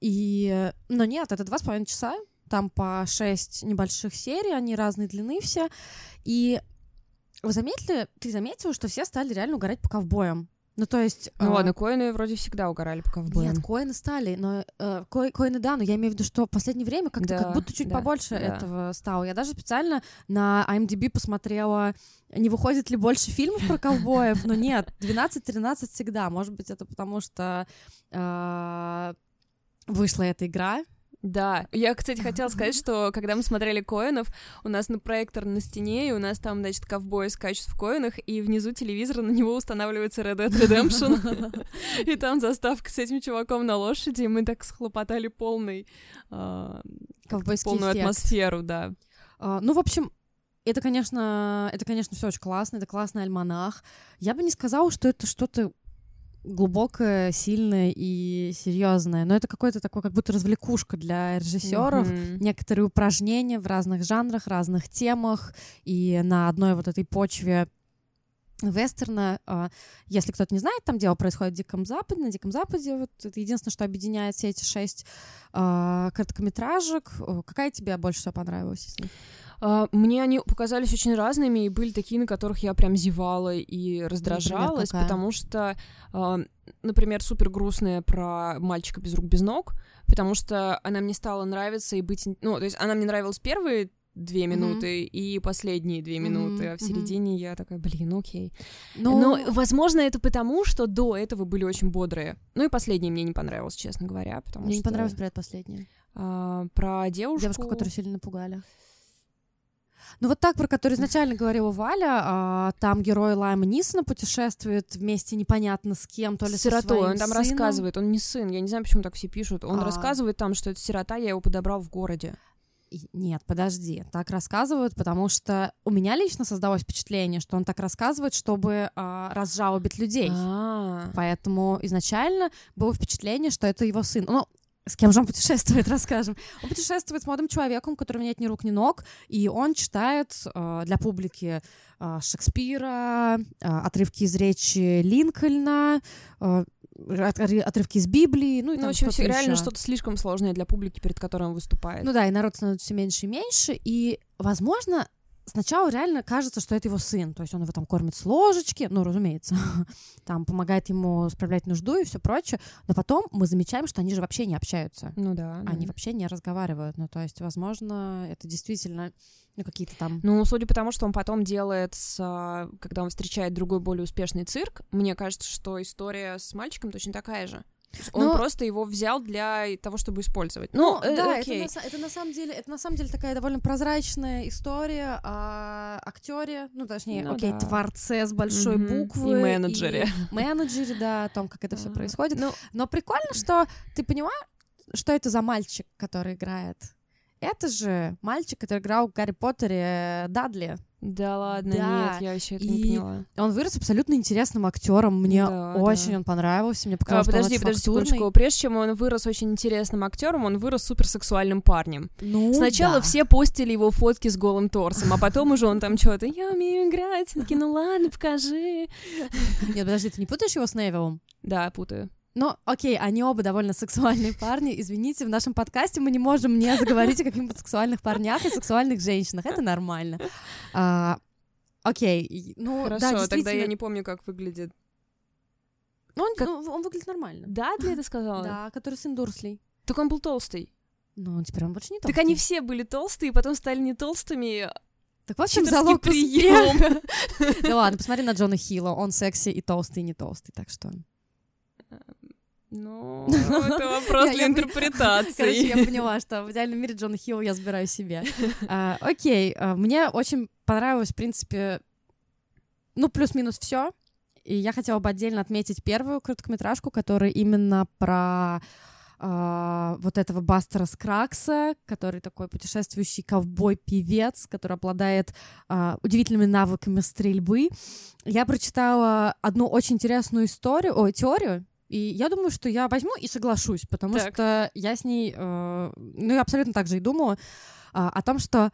И... Но нет, это два с половиной часа. Там по шесть небольших серий, они разной длины все. И вы заметили, ты заметила, что все стали реально угорать по ковбоям. Ну, то есть... Ну, ладно, коины вроде всегда угорали по ковбоям. Нет, коины стали, но... Э, ко- коины, да, но я имею в виду, что в последнее время как-то да, как будто чуть да, побольше да. этого стало. Я даже специально на IMDb посмотрела, не выходит ли больше фильмов про ковбоев, но нет, двенадцать тринадцать всегда. Может быть, это потому что э, вышла эта игра. Да, я, кстати, хотела сказать, что когда мы смотрели коинов, у нас на проектор на стене, и у нас там, значит, ковбои скачут в коинах, и внизу телевизора на него устанавливается Red Dead Redemption, и там заставка с этим чуваком на лошади, и мы так схлопотали полный, полную атмосферу, да. Ну, в общем... Это, конечно, это, конечно, все очень классно, это классный альманах. Я бы не сказала, что это что-то глубокое, сильное и серьезное, но это какое-то такое, как будто развлекушка для режиссеров, mm-hmm. некоторые упражнения в разных жанрах, разных темах, и на одной вот этой почве вестерна, э, если кто-то не знает, там дело происходит в Диком Западе, на Диком Западе, вот это единственное, что объединяет все эти шесть э, короткометражек. Какая тебе больше всего понравилась из них? Uh, мне они показались очень разными, и были такие, на которых я прям зевала и раздражалась, например, потому что, uh, например, супер грустная про мальчика без рук, без ног, потому что она мне стала нравиться и быть... Ну, то есть она мне нравилась первые две минуты mm-hmm. и последние две минуты, mm-hmm. а в середине mm-hmm. я такая, блин, окей. Но... Но, возможно, это потому, что до этого были очень бодрые. Ну и последние мне не понравилось, честно говоря, потому мне что... Мне не понравилось предпоследнее. Uh, про девушку... Девушку, которую сильно напугали. Ну вот так, про который изначально говорила Валя, а, там герой Лайама Нисона путешествует вместе непонятно с кем, то ли сиротой, со своим он там сыном. Рассказывает, он не сын, я не знаю, почему так все пишут, он а... рассказывает там, что это сирота, я его подобрал в городе. Нет, подожди, так рассказывают, потому что у меня лично создалось впечатление, что он так рассказывает, чтобы э, разжалобить людей. А-а-а. Поэтому изначально было впечатление, что это его сын. Ну, с кем же он путешествует, расскажем. Он путешествует с молодым человеком, у которого нет ни рук, ни ног, и он читает э, для публики э, Шекспира, э, отрывки из речи Линкольна, э, отрывки из Библии, ну и ну, там в общем, что-то реально еще. Что-то слишком сложное для публики, перед которой он выступает. Ну да, и народ становится все меньше и меньше, и, возможно, сначала реально кажется, что это его сын, то есть он его там кормит с ложечки, ну, разумеется, там помогает ему справлять нужду и все прочее, но потом мы замечаем, что они же вообще не общаются. Ну да. Они да. вообще не разговаривают, ну, то есть, возможно, это действительно... Ну, какие-то там... Ну, судя по тому, что он потом делает, с, когда он встречает другой более успешный цирк, мне кажется, что история с мальчиком точно такая же. Он ну, просто его взял для того, чтобы использовать. Ну, ну э, да, окей. Это, на, это, на самом деле, это на самом деле такая довольно прозрачная история о актере, ну, точнее, ну, окей, да. творце с большой mm-hmm. буквы. И менеджере. И менеджере, да, о том, как это все происходит. Ну, но прикольно, что ты понимаешь, что это за мальчик, который играет... Это же мальчик, который играл в Гарри Поттере Дадли. Да ладно, да. Нет, я вообще это и не поняла. Он вырос абсолютно интересным актером. Мне да, очень да. он понравился. Мне показалось, а, подожди, что он очень подожди, фактурный. Секундочку. Прежде чем он вырос очень интересным актером, он вырос суперсексуальным парнем. Ну, сначала да. все постили его фотки с голым торсом, а потом уже он там что-то «я умею играть», такие «ну ладно, покажи». Нет, подожди, ты не путаешь его с Невиллом? Да, путаю. Ну, окей, они оба довольно сексуальные парни. Извините, в нашем подкасте мы не можем не заговорить о каких-нибудь сексуальных парнях и сексуальных женщинах. Это нормально. А, окей. Ну, хорошо, да, действительно... тогда я не помню, как выглядит. Ну, он, как... ну, он выглядит нормально. Да, ты это сказала? Да, который сын Дурслей. Так он был толстый. Ну, теперь он больше не толстый. Так они все были толстые, потом стали не толстыми... Так вот, чем залог прием. Ну ладно, посмотри на Джона Хилла. Он секси и толстый, и не толстый, так что... Ну, это вопрос для интерпретации. Короче, я поняла, что в идеальном мире Джона Хилла я забираю себе. Окей, мне очень понравилось, в принципе, ну, плюс-минус все. И я хотела бы отдельно отметить первую короткометражку, которая именно про вот этого Бастера Скракса, который такой путешествующий ковбой-певец, который обладает удивительными навыками стрельбы. Я прочитала одну очень интересную историю, о, теорию, и я думаю, что я возьму и соглашусь, потому так. что я с ней, э, ну, я абсолютно так же и думала, э, о том, что...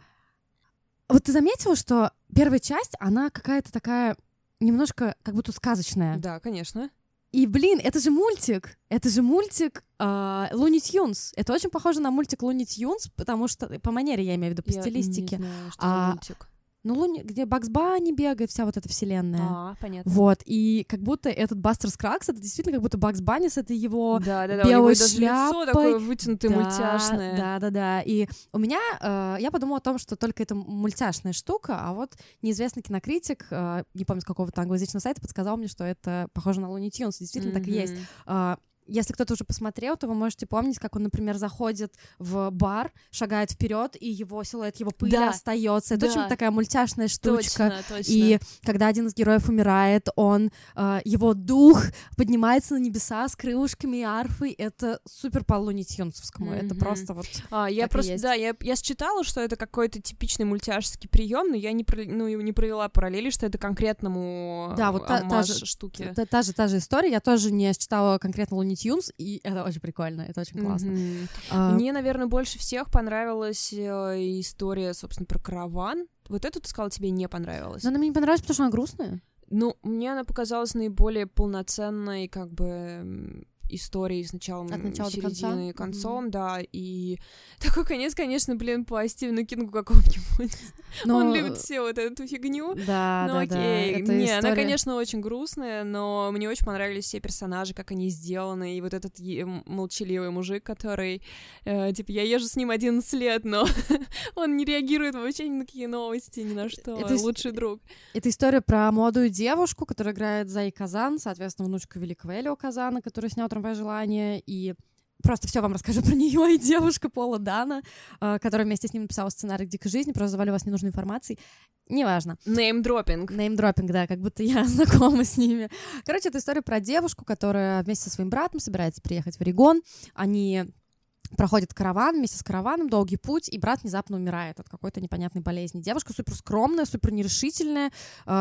Вот ты заметила, что первая часть, она какая-то такая немножко как будто сказочная. Да, конечно. И, блин, это же мультик, это же мультик э, Looney Tunes. Это очень похоже на мультик Looney Tunes, потому что, по манере я имею в виду, по я стилистике. Я не знаю, что а, мультик. Ну, Луни, где Bugs Bunny бегает, вся вот эта вселенная. А, понятно. Вот, и как будто этот Бастер Скракс, это действительно как будто Bugs Bunny с этой его да, да, да, белой шляпой. Да-да-да, у него даже лицо такое вытянутое, да, мультяшное. Да-да-да, и у меня, э, я подумала о том, что только это мультяшная штука, а вот неизвестный кинокритик, э, не помню, с какого-то англоязычного сайта, подсказал мне, что это похоже на Looney Tunes, действительно mm-hmm. так и есть. Э, Если кто-то уже посмотрел, то вы можете помнить, как он, например, заходит в бар, шагает вперед, и его силуэт, его пыль да. остается. Это да. очень такая мультяшная штучка. Точно, точно. И когда один из героев умирает, он э, его дух поднимается на небеса с крылышками и арфой. Это супер по Looney Tunes-овскому. Mm-hmm. Это просто вот. А, я просто да, я, я считала, что это какой-то типичный мультяшеский прием, но я не, про, ну, не провела параллели, что это конкретному да, вот та, та же, штуке. Та, та, же, та же история. Я тоже не считала конкретно Looney Tunes, и это очень прикольно, это очень классно. Mm-hmm. Uh, Мне, наверное, больше всех понравилась э, история, собственно, про караван. Вот эту, ты сказала, тебе не понравилась. Но она мне не понравилась, потому что она грустная. Ну, мне она показалась наиболее полноценной, как бы, историей с началом, серединой и концом, mm-hmm. да, и такой конец, конечно, блин, по Стивену Кингу какому-нибудь. Но... Он любит все вот эту фигню. Да, ну, да, окей. Да. Не, история... она, конечно, очень грустная, но мне очень понравились все персонажи, как они сделаны, и вот этот е- молчаливый мужик, который, э, типа, я езжу с ним одиннадцать лет, но он не реагирует вообще ни на какие новости, ни на что. Это лучший и... друг. Это история про молодую девушку, которая играет Зай Казан, соответственно, внучку великого Элио Казана, который снял «Трамвай желания», и просто все вам расскажу про нее и девушка Пола Дана, э, которая вместе с ним написала сценарий к «Дикой жизни», просто завалю вас ненужной информацией. Неважно. Неймдропинг. Неймдропинг, да, как будто я знакома с ними. Короче, это история про девушку, которая вместе со своим братом собирается приехать в Орегон. Они проходят караван, вместе с караваном долгий путь, и брат внезапно умирает от какой-то непонятной болезни. Девушка супер скромная, супер нерешительная,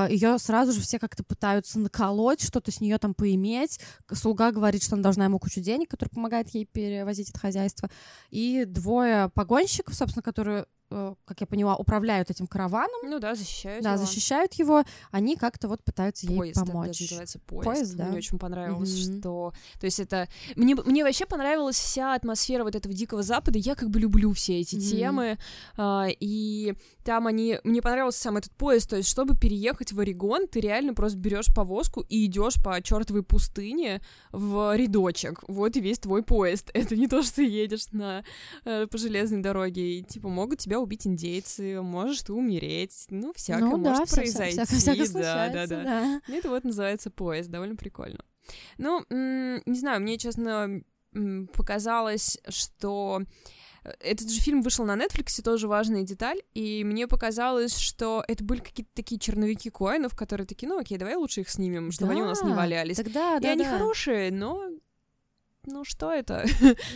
ее сразу же все как-то пытаются наколоть, что-то с нее там поиметь. Слуга говорит, что она должна ему кучу денег, который помогает ей перевозить это хозяйство. И двое погонщиков, собственно, которые, как я поняла, управляют этим караваном. Ну да, защищают да, его. Да, защищают его. Они как-то вот пытаются поезд, ей помочь. Поезд, называется поезд. Поезд, да. Мне очень понравилось, mm-hmm. что... То есть это... Мне, мне вообще понравилась вся атмосфера вот этого Дикого Запада. Я как бы люблю все эти mm-hmm. темы. А, и там они... Мне понравился сам этот поезд. То есть чтобы переехать в Орегон, ты реально просто берешь повозку и идешь по чертовой пустыне в рядочек. Вот и весь твой поезд. Это не то, что ты едешь на, по железной дороге. И типа могут тебя убить индейцы, можешь ты умереть, ну, всякое ну, да, может вся, произойти. Вся, вся, вся, да, да, да, да. Это вот называется поезд, довольно прикольно. Ну, не знаю, мне, честно, показалось, что... Этот же фильм вышел на Netflix, тоже важная деталь, и мне показалось, что это были какие-то такие черновики Коэнов, которые такие, ну, окей, давай лучше их снимем, чтобы да, они у нас не валялись. Тогда, и да, они да. хорошие, но... Ну что это?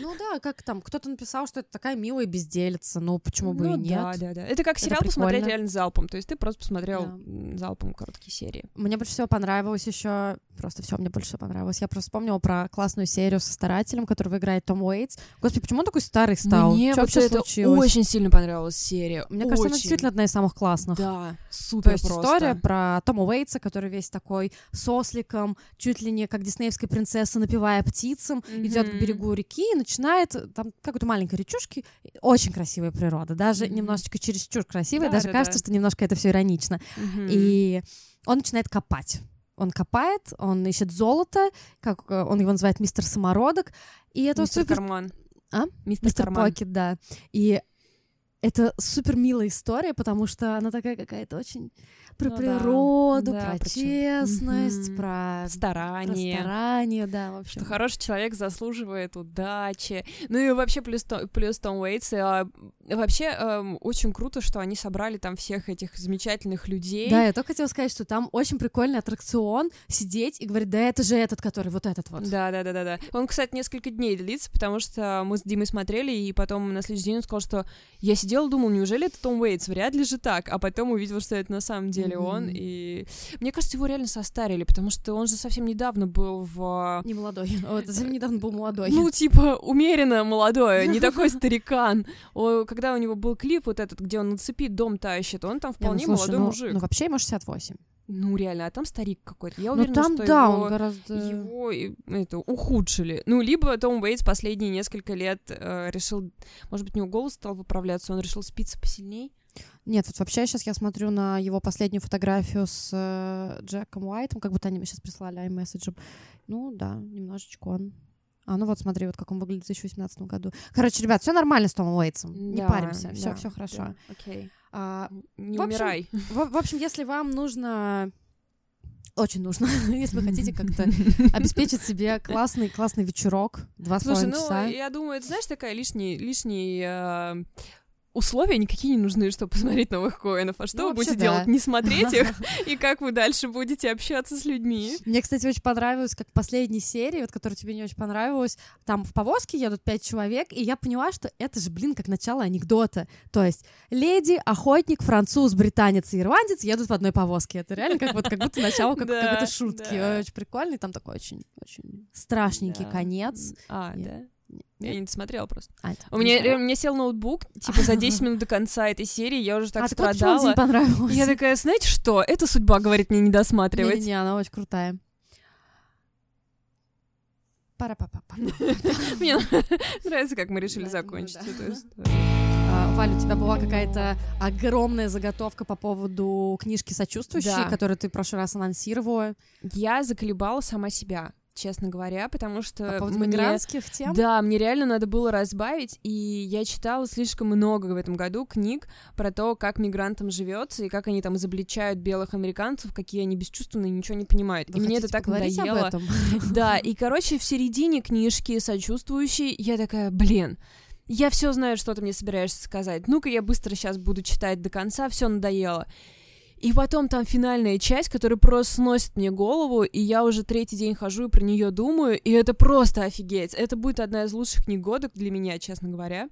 Ну да, как там, кто-то написал, что это такая милая безделица, но почему бы ну, и нет? Да, да, да. Это как сериал это посмотреть реально залпом, то есть ты просто посмотрел да. залпом короткие серии. Мне больше всего понравилось еще, просто все мне больше всего понравилось, я просто вспомнила про классную серию со Старателем, которого играет Том Уэйтс. Господи, почему он такой старый стал? Мне вообще это случилось? Очень сильно понравилась серия. Мне очень. Кажется, она действительно одна из самых классных. Да, супер. То есть просто. История про Тома Уэйтса, который весь такой сосликом, чуть ли не как диснеевская принцесса, напевая птицам, mm-hmm. идет к берегу реки и начинает там какой-то маленькой речушки. Очень красивая природа, даже mm-hmm. немножечко чересчур красивая, да, даже да, кажется, да. что немножко это все иронично. Mm-hmm. И он начинает копать. Он копает, он ищет золото, как он его называет, мистер Самородок. И это мистер супер... карман. А? Мистер, мистер карман. Покет, да. И это супер милая история, потому что она такая какая-то очень про ну, природу, да, про да, честность, угу. про старание. Про старание, да, в общем. Что хороший человек заслуживает удачи. Ну и вообще плюс, плюс Том Уэйтс. А, вообще а, очень круто, что они собрали там всех этих замечательных людей. Да, я только хотела сказать, что там очень прикольный аттракцион сидеть и говорить, да это же этот, который вот этот вот. Да-да-да-да. Он, кстати, несколько дней длится, потому что мы с Димой смотрели, и потом на следующий день он сказал, что я сидела дело, думал, неужели это Том Уэйтс? Вряд ли же так. А потом увидел, что это на самом деле mm-hmm. он. И мне кажется, его реально состарили, потому что он же совсем недавно был в... Не молодой. Вот, совсем недавно был молодой. Ну, типа, умеренно молодой, не такой старикан. Когда у него был клип вот этот, где он на цепи дом тащит, он там вполне молодой мужик. Ну, вообще ему шестьдесят восемь. Ну, реально, а там старик какой-то. Я уверена, там, что да, его, гораздо... его это, ухудшили. Ну, либо Том Уэйтс последние несколько лет э, решил... Может быть, у него голос стал выправляться, он решил спиться посильней? Нет, вот вообще сейчас я смотрю на его последнюю фотографию с э, Джеком Уайтом, как будто они мне сейчас прислали iMessage. Ну, да, немножечко он... А, ну вот смотри, вот как он выглядит в две тысячи восемнадцатом году. Короче, ребят, все нормально с Томом Уэйтсом. Да, не паримся, да, все, да, все хорошо. Окей. Да, okay. А, не в общем, умирай. В, в общем, если вам нужно... Очень нужно, если вы хотите как-то обеспечить себе классный, классный вечерок, два с половиной часа. Слушай, ну, я думаю, это, знаешь, такая лишняя... лишняя... Условия никакие не нужны, чтобы посмотреть новых Коэнов. А что ну, вы будете да. делать? Не смотреть их? И как вы дальше будете общаться с людьми? Мне, кстати, очень понравилось, как в последней серии, вот, которая тебе не очень понравилась, там в повозке едут пять человек, и я поняла, что это же, блин, как начало анекдота. То есть леди, охотник, француз, британец и ирландец едут в одной повозке. Это реально как, вот, как будто начало как, да, какой-то шутки. Да. Очень прикольный, там такой очень, очень страшненький да. конец. А, Нет. да? Я не досмотрела просто. А, у, меня, у меня сел ноутбук, типа, за десять минут до конца этой серии, я уже так а, страдала. Так я такая, знаете что? Эта судьба говорит мне не досматривать. Не-не-не, она очень крутая. Пара-па-па-па. Мне нравится, как мы решили закончить. Валя, у тебя была какая-то огромная заготовка по поводу книжки «Сочувствующий», которую ты в прошлый раз анонсировала. Я заколебала сама себя. честно говоря, потому что... По поводу мне... мигрантских тем? Да, мне реально надо было разбавить, и я читала слишком много в этом году книг про то, как мигрантам живется и как они там изобличают белых американцев, какие они бесчувственные, ничего не понимают. Вы и мне это так надоело. Да, и, короче, в середине книжки «Сочувствующий» я такая, блин, я все знаю, что ты мне собираешься сказать. Ну-ка, я быстро сейчас буду читать до конца, все надоело. И потом там финальная часть, которая просто сносит мне голову, и я уже третий день хожу и про нее думаю, и это просто офигеть. Это будет одна из лучших книг года для меня, честно говоря.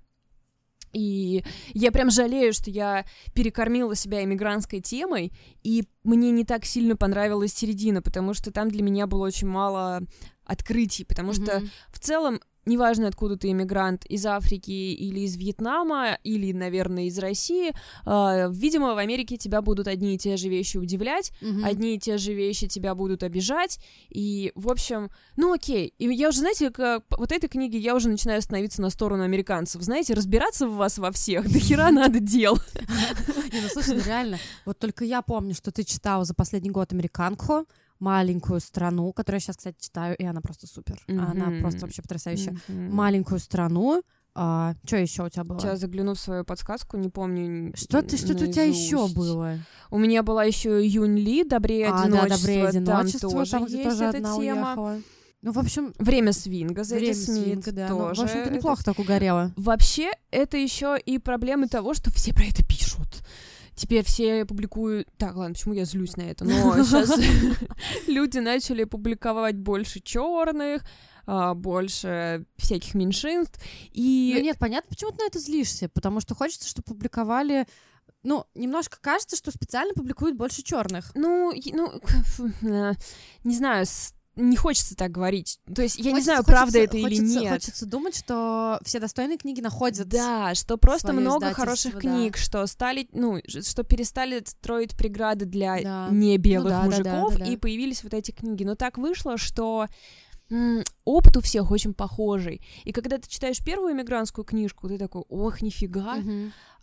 И я прям жалею, что я перекормила себя иммигрантской темой, и мне не так сильно понравилась середина, потому что там для меня было очень мало открытий, потому mm-hmm. что в целом неважно, откуда ты иммигрант, из Африки или из Вьетнама, или, наверное, из России, э, видимо, в Америке тебя будут одни и те же вещи удивлять, mm-hmm. одни и те же вещи тебя будут обижать, и, в общем, ну окей, и я уже, знаете, к вот этой книге я уже начинаю становиться на сторону американцев, знаете, разбираться в вас во всех, до хера надо дел. Не, ну слушай, реально, вот только я помню, что ты читала за последний год «Американку», «Маленькую страну», которую я сейчас, кстати, читаю, и она просто супер. Mm-hmm. Она просто вообще потрясающая. Mm-hmm. «Маленькую страну». А, что еще у тебя было? Сейчас загляну в свою подсказку, не помню. Что-то, что-то у тебя еще было. У меня была еще «Юнь Ли», «Добрее а, одиночество». Да, «Добрее одиночество», там, там тоже есть тоже эта тема. Уехала. Ну, в общем... «Время свинга», «Время свинга», да. Ну, в общем, ты неплохо это... так угорела. Вообще, это еще и проблема того, что все про это пишут. Теперь все публикуют... Так, ладно, почему я злюсь на это? Но сейчас люди начали публиковать больше черных, больше всяких меньшинств. И... Ну нет, понятно, почему ты на это злишься, потому что хочется, чтобы публиковали... Ну, немножко кажется, что специально публикуют больше черных. Ну, ну не знаю... Не хочется так говорить. То есть я хочется, не знаю, правда хочется, это хочется, или нет. Хочется думать, что все достойные книги находят. Да, что просто много хороших да. книг, что стали, ну, что перестали строить преграды для да. небелых ну, да, мужиков, да, да, да, да. и появились вот эти книги. Но так вышло, что м- опыт у всех очень похожий. И когда ты читаешь первую эмигрантскую книжку, ты такой, ох, нифига. Угу.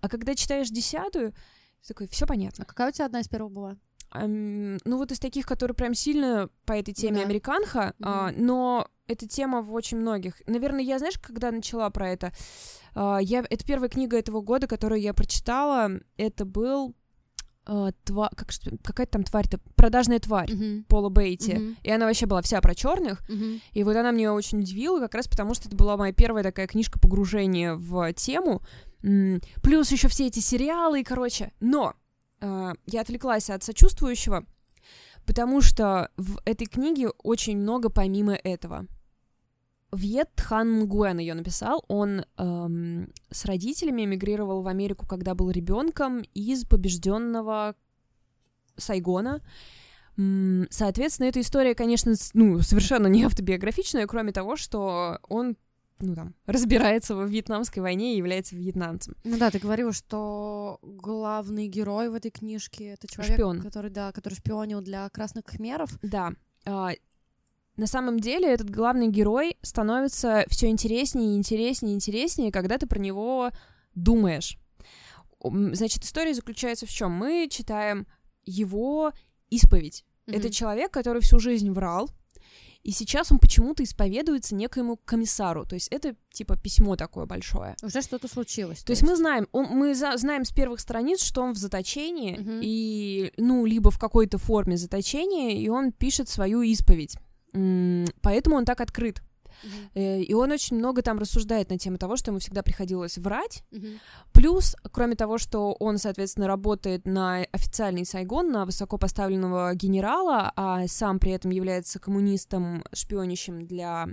А когда читаешь десятую, ты такой, все понятно. А какая у тебя одна из первых была? Um, ну вот из таких, которые прям сильно по этой теме да. американха, mm-hmm. uh, но эта тема в очень многих. Наверное, я, знаешь, когда начала про это, uh, я, это первая книга этого года, которую я прочитала, это был uh, тва, как, какая-то там тварь-то, «Продажная тварь» mm-hmm. Пола Бейти, mm-hmm. и она вообще была вся про черных, mm-hmm. и вот она меня очень удивила, как раз потому, что это была моя первая такая книжка погружения в тему, mm. плюс еще все эти сериалы, и, короче, но... Uh, я отвлеклась от «Сочувствующего», потому что в этой книге очень много помимо этого. Вьет Тхань Нгуен ее написал. Он эм, с родителями эмигрировал в Америку, когда был ребенком, из побежденного Сайгона. Соответственно, эта история, конечно, ну, совершенно не автобиографичная, кроме того, что он ну, там, разбирается во вьетнамской войне и является вьетнамцем. Ну да, ты говорила, что главный герой в этой книжке — это человек, Шпион. который, да, который шпионил для красных кхмеров. Да. На самом деле этот главный герой становится все интереснее, интереснее, интереснее, когда ты про него думаешь. Значит, история заключается в чем? Мы читаем его исповедь. Mm-hmm. Это человек, который всю жизнь врал, и сейчас он почему-то исповедуется некоему комиссару. То есть это, типа, письмо такое большое. Уже что-то случилось. То, то есть, есть мы знаем, он, мы за, знаем с первых страниц, что он в заточении, угу. и, ну, либо в какой-то форме заточения, и он пишет свою исповедь. М- поэтому он так открыт. Угу. И он очень много там рассуждает на тему того, что ему всегда приходилось врать. Угу. Плюс, кроме того, что он, соответственно, работает на официальный Сайгон, на высокопоставленного генерала, а сам при этом является коммунистом, шпионящим для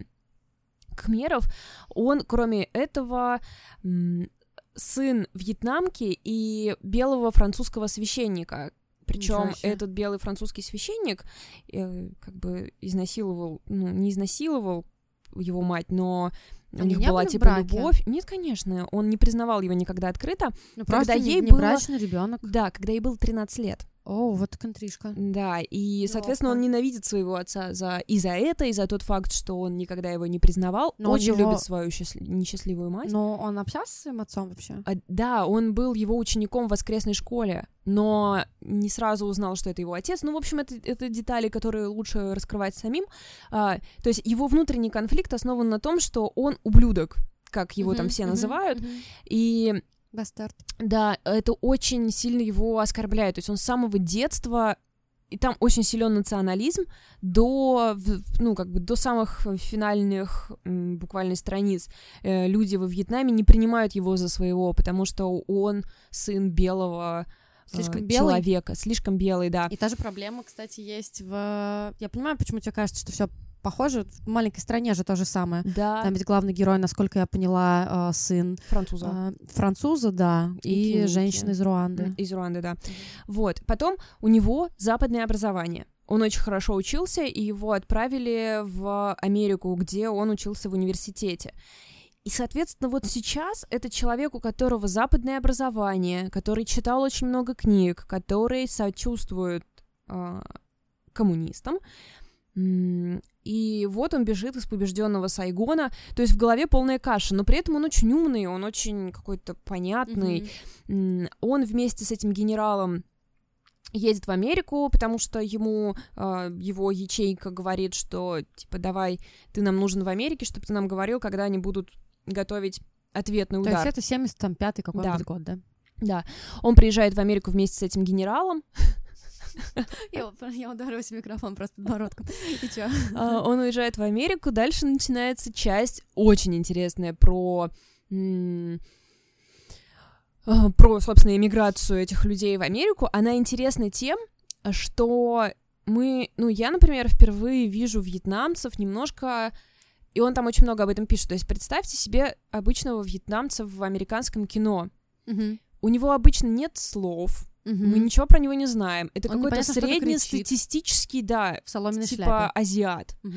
кхмеров, он, кроме этого, сын вьетнамки и белого французского священника. Причем этот белый французский священник э, как бы изнасиловал, ну, не изнасиловал, его мать, но у них была типа любовь. Нет, конечно, он не признавал его никогда открыто. Ну, когда ей не было... брачный ребенок. Да, когда ей было тринадцать лет. О, вот контришка. Да, и, соответственно, он ненавидит своего отца за... и за это, и за тот факт, что он никогда его не признавал. Но очень его... любит свою счастли... несчастливую мать. Но он общался с своим отцом вообще? А, да, он был его учеником в воскресной школе, но не сразу узнал, что это его отец. Ну, в общем, это, это детали, которые лучше раскрывать самим. А, то есть его внутренний конфликт основан на том, что он ублюдок, как его mm-hmm, там все mm-hmm, называют, mm-hmm. и... Бастард. Да, это очень сильно его оскорбляет. То есть он с самого детства, и там очень силен национализм, до, ну, как бы до самых финальных м, буквально страниц. Э, люди во Вьетнаме не принимают его за своего, потому что он сын белого Слишком э, белый. человека. Слишком белый, да. И та же проблема, кстати, есть в... Я понимаю, почему тебе кажется, что все похоже, в маленькой стране же то же самое. Да. Там ведь главный герой, насколько я поняла, сын... Француза. Француза, да, и, и женщина из Руанды. Из Руанды, да. Вот. Потом у него западное образование. Он очень хорошо учился, и его отправили в Америку, где он учился в университете. И, соответственно, вот сейчас это человек, у которого западное образование, который читал очень много книг, который сочувствует э, коммунистам, и вот он бежит из побежденного Сайгона, то есть в голове полная каша, но при этом он очень умный, он очень какой-то понятный, mm-hmm. он вместе с этим генералом едет в Америку, потому что ему э, его ячейка говорит, что, типа, давай, ты нам нужен в Америке, чтобы ты нам говорил, когда они будут готовить ответный удар. То есть это семьдесят пятый какой-нибудь да. год, да? Да, он приезжает в Америку вместе с этим генералом. Я, я ударилась в микрофон просто подбородком. И чё? Он уезжает в Америку. Дальше начинается часть очень интересная про, м- про, собственно, эмиграцию этих людей в Америку. Она интересна тем, что мы... Ну, я, например, впервые вижу вьетнамцев немножко... И он там очень много об этом пишет. То есть представьте себе обычного вьетнамца в американском кино. Угу. У него обычно нет слов... Угу. Мы ничего про него не знаем. Это он какой-то среднестатистический, да, типа шляпе. азиат. Угу.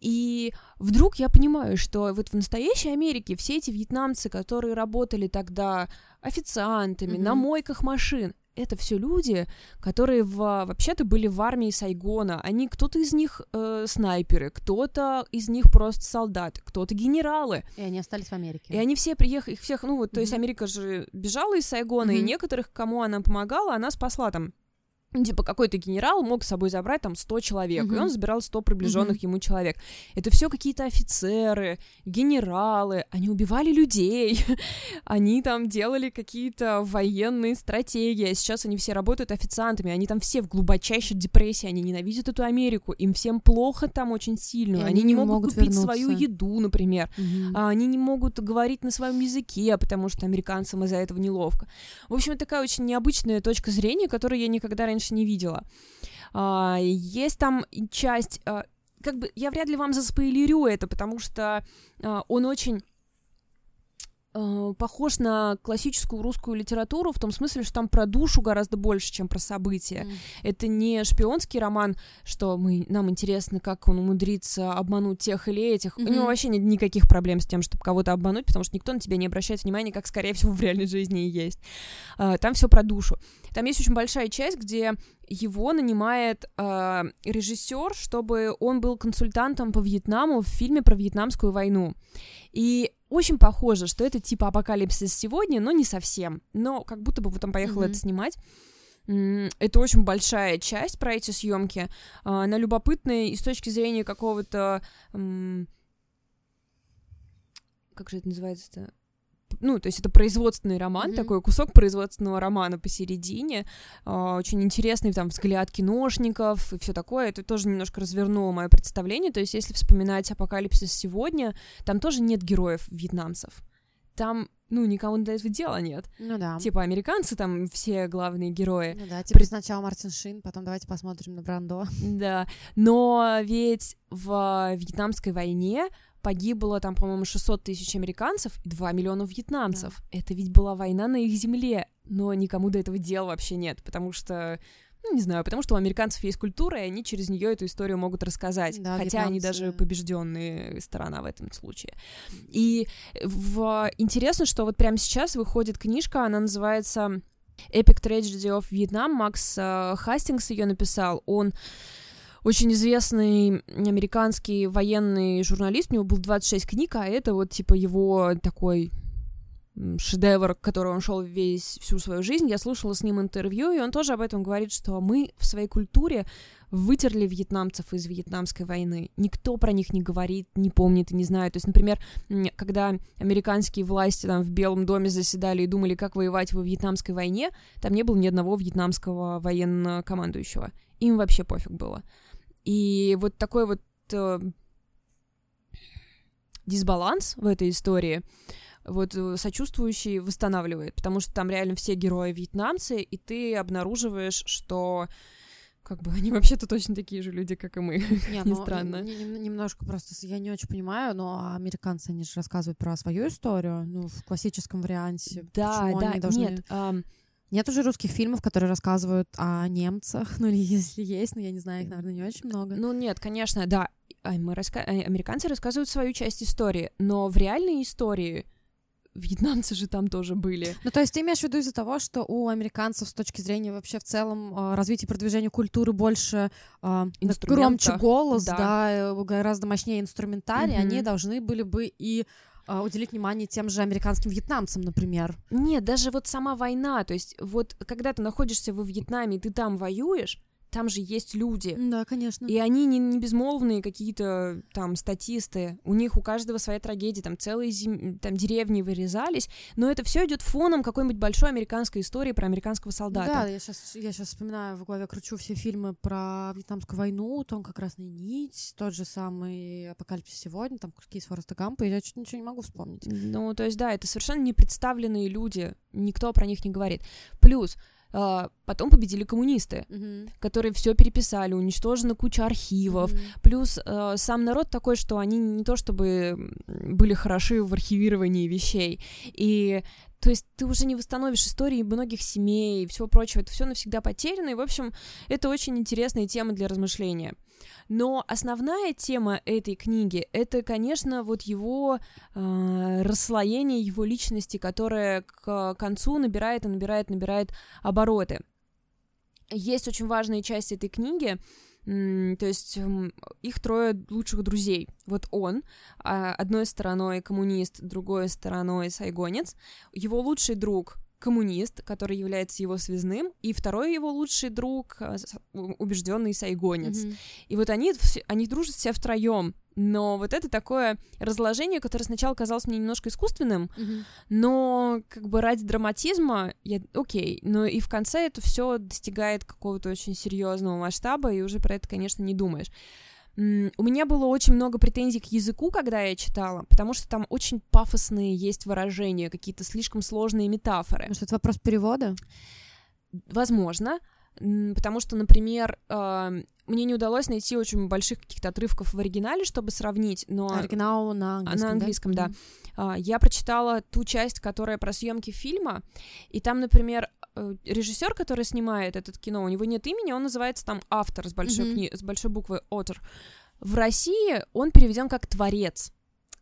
И вдруг я понимаю, что вот в настоящей Америке все эти вьетнамцы, которые работали тогда официантами, угу. на мойках машин, это все люди, которые в, вообще-то были в армии Сайгона. Они, кто-то из них э, снайперы, кто-то из них просто солдаты, кто-то генералы. И они остались в Америке. И они все приехали, их всех, ну вот, mm-hmm. то есть Америка же бежала из Сайгона, mm-hmm. и некоторых, кому она помогала, она спасла там. Типа какой-то генерал мог с собой забрать там сто человек, mm-hmm. и он забирал сто приближенных mm-hmm. ему человек. Это все какие-то офицеры, генералы, они убивали людей, они там делали какие-то военные стратегии, а сейчас они все работают официантами, они там все в глубочайшей депрессии, они ненавидят эту Америку, им всем плохо там очень сильно, они, они не могут, могут купить вернуться. свою еду, например, mm-hmm. а они не могут говорить на своем языке, потому что американцам из-за этого неловко. В общем, это такая очень необычная точка зрения, которую я никогда раньше не видела. А, есть там часть... А, как бы я вряд ли вам заспойлерю это, потому что а, он очень а, похож на классическую русскую литературу в том смысле, что там про душу гораздо больше, чем про события. Mm. Это не шпионский роман, что мы, нам интересно, как он умудрится обмануть тех или этих. Mm-hmm. У него вообще нет никаких проблем с тем, чтобы кого-то обмануть, потому что никто на тебя не обращает внимания, как, скорее всего, в реальной жизни и есть. А, там все про душу. Там есть очень большая часть, где его нанимает э, режиссер, чтобы он был консультантом по Вьетнаму в фильме про Вьетнамскую войну. И очень похоже, что это типа «Апокалипсис сегодня», но не совсем. Но как будто бы потом поехала mm-hmm. это снимать. Это очень большая часть про эти съемки. Она любопытная и с точки зрения какого-то... М- как же это называется-то? Ну, то есть это производственный роман, mm-hmm. такой кусок производственного романа посередине, э, очень интересный там взгляд киношников и все такое, это тоже немножко развернуло мое представление, то есть если вспоминать «Апокалипсис сегодня», там тоже нет героев вьетнамцев, там, ну, никому до этого дела нет. Ну да. Типа американцы там все главные герои. Ну да, типа При... сначала Мартин Шин, потом давайте посмотрим на Брандо. Да, но ведь в Вьетнамской войне погибло там, по-моему, шестьсот тысяч американцев и два миллиона вьетнамцев. Да. Это ведь была война на их земле, но никому до этого дела вообще нет, потому что, ну, не знаю, потому что у американцев есть культура, и они через нее эту историю могут рассказать, да, хотя они даже побежденные сторона в этом случае. И в... интересно, что вот прямо сейчас выходит книжка, она называется Epic tragedy of Vietnam, Макс э, Хастингс ее написал, он очень известный американский военный журналист, у него было двадцать шесть книг, а это вот типа его такой шедевр, к которому он шел весь всю свою жизнь. Я слушала с ним интервью, и он тоже об этом говорит, что мы в своей культуре вытерли вьетнамцев из Вьетнамской войны. Никто про них не говорит, не помнит и не знает. То есть, например, когда американские власти там в Белом доме заседали и думали, как воевать во Вьетнамской войне, там не было ни одного вьетнамского военнокомандующего. Им вообще пофиг было. И вот такой вот э, дисбаланс в этой истории вот сочувствующий восстанавливает, потому что там реально все герои вьетнамцы, и ты обнаруживаешь, что как бы они вообще-то точно такие же люди, как и мы, не, не ну, странно. Н- немножко просто, я не очень понимаю, но американцы, они же рассказывают про свою историю, ну, в классическом варианте. Да, почему да, они должны... нет... Эм... Нет уже русских фильмов, которые рассказывают о немцах, ну или если есть, но я не знаю, их, наверное, не очень много. Ну нет, конечно, да, мы раска... американцы рассказывают свою часть истории, но в реальной истории вьетнамцы же там тоже были. Ну то есть ты имеешь в виду из-за того, что у американцев с точки зрения вообще в целом развития и продвижения культуры больше громче голос, да, да гораздо мощнее инструментарий, mm-hmm. они должны были бы и... уделить внимание тем же американским вьетнамцам, например. Нет, даже вот сама война, то есть вот когда ты находишься во Вьетнаме, и ты там воюешь, там же есть люди. Да, конечно. И они не, не безмолвные какие-то там статисты, у них у каждого своя трагедия, там целые зим... там, деревни вырезались, но это все идет фоном какой-нибудь большой американской истории про американского солдата. Да, я сейчас, я сейчас вспоминаю, в голове кручу все фильмы про Вьетнамскую войну, там как раз «Нить», тот же самый «Апокалипсис сегодня», там куски из Форреста Гампа, и я чуть ничего не могу вспомнить. Ну, то есть, да, это совершенно непредставленные люди, никто про них не говорит. Плюс... Потом победили коммунисты, mm-hmm. которые все переписали, уничтожена куча архивов. Mm-hmm. Плюс э, сам народ такой, что они не то чтобы были хороши в архивировании вещей. И то есть ты уже не восстановишь истории многих семей и всего прочего. Это все навсегда потеряно. И, в общем, это очень интересная тема для размышления. Но основная тема этой книги — это, конечно, вот его э, расслоение его личности, которое к концу набирает и набирает, набирает обороты. Есть очень важная часть этой книги, то есть их трое лучших друзей. Вот он, одной стороной коммунист, другой стороной сайгонец, его лучший друг коммунист, который является его связным, и второй его лучший друг убежденный сайгонец. Mm-hmm. И вот они, они дружат все втроем. Но вот это такое разложение, которое сначала казалось мне немножко искусственным, mm-hmm. но как бы ради драматизма, я, окей, но и в конце это все достигает какого-то очень серьезного масштаба, и уже про это, конечно, не думаешь. М- у меня было очень много претензий к языку, когда я читала, потому что там очень пафосные есть выражения, какие-то слишком сложные метафоры. Может, это вопрос перевода? Возможно. Потому что, например, э, мне не удалось найти очень больших каких-то отрывков в оригинале, чтобы сравнить, но... Оригинал на английском, на английском, да? да. Mm-hmm. Я прочитала ту часть, которая про съемки фильма, и там, например, режиссер, который снимает этот кино, у него нет имени, он называется там автор с большой, mm-hmm. кни... с большой буквы author. В России он переведен как творец.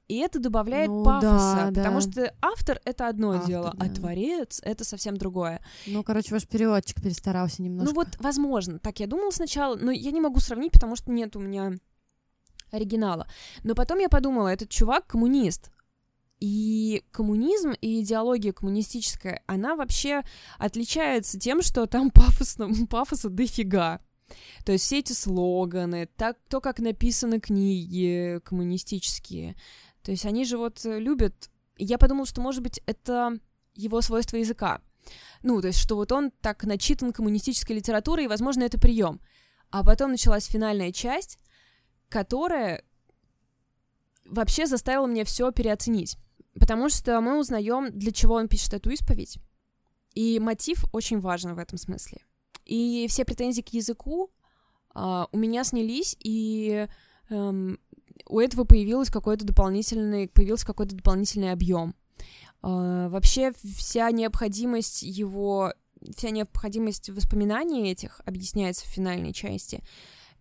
И это добавляет ну, пафоса, да, потому да. что автор — это одно автор, дело, да. а творец — это совсем другое. Ну, короче, ваш переводчик перестарался немножко. Ну вот, возможно, так я думала сначала, но я не могу сравнить, потому что нет у меня оригинала. Но потом я подумала, этот чувак коммунист, и коммунизм, и идеология коммунистическая, она вообще отличается тем, что там пафосно, пафоса дофига. То есть все эти слоганы, так, то, как написаны книги коммунистические. То есть они же вот любят... Я подумала, что, может быть, это его свойство языка. Ну, то есть, что вот он так начитан коммунистической литературой, и, возможно, это прием. А потом началась финальная часть, которая вообще заставила меня все переоценить. Потому что мы узнаем, для чего он пишет эту исповедь. И мотив очень важен в этом смысле. И все претензии к языку э, у меня снялись, и э, у этого появился какой-то дополнительный, появился какой-то дополнительный объем. Э, вообще вся необходимость его, вся необходимость воспоминаний этих объясняется в финальной части,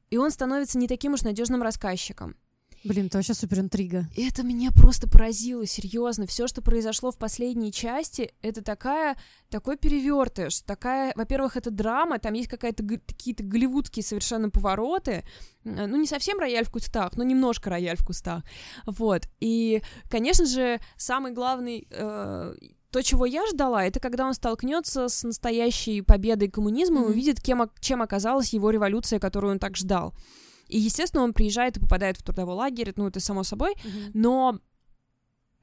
и он становится не таким уж надежным рассказчиком. Блин, это вообще супер интрига. Это меня просто поразило, серьезно. Все, что произошло в последней части, это такая, такой перевертыш, такая, во-первых, это драма, там есть какая-то, какие-то голливудские совершенно повороты, ну, не совсем рояль в кустах, но немножко рояль в кустах, вот. И, конечно же, самый главный... Э- То, чего я ждала, это когда он столкнется с настоящей победой коммунизма mm-hmm. и увидит, кем, чем оказалась его революция, которую он так ждал. И, естественно, он приезжает и попадает в трудовой лагерь, ну, это само собой, mm-hmm. но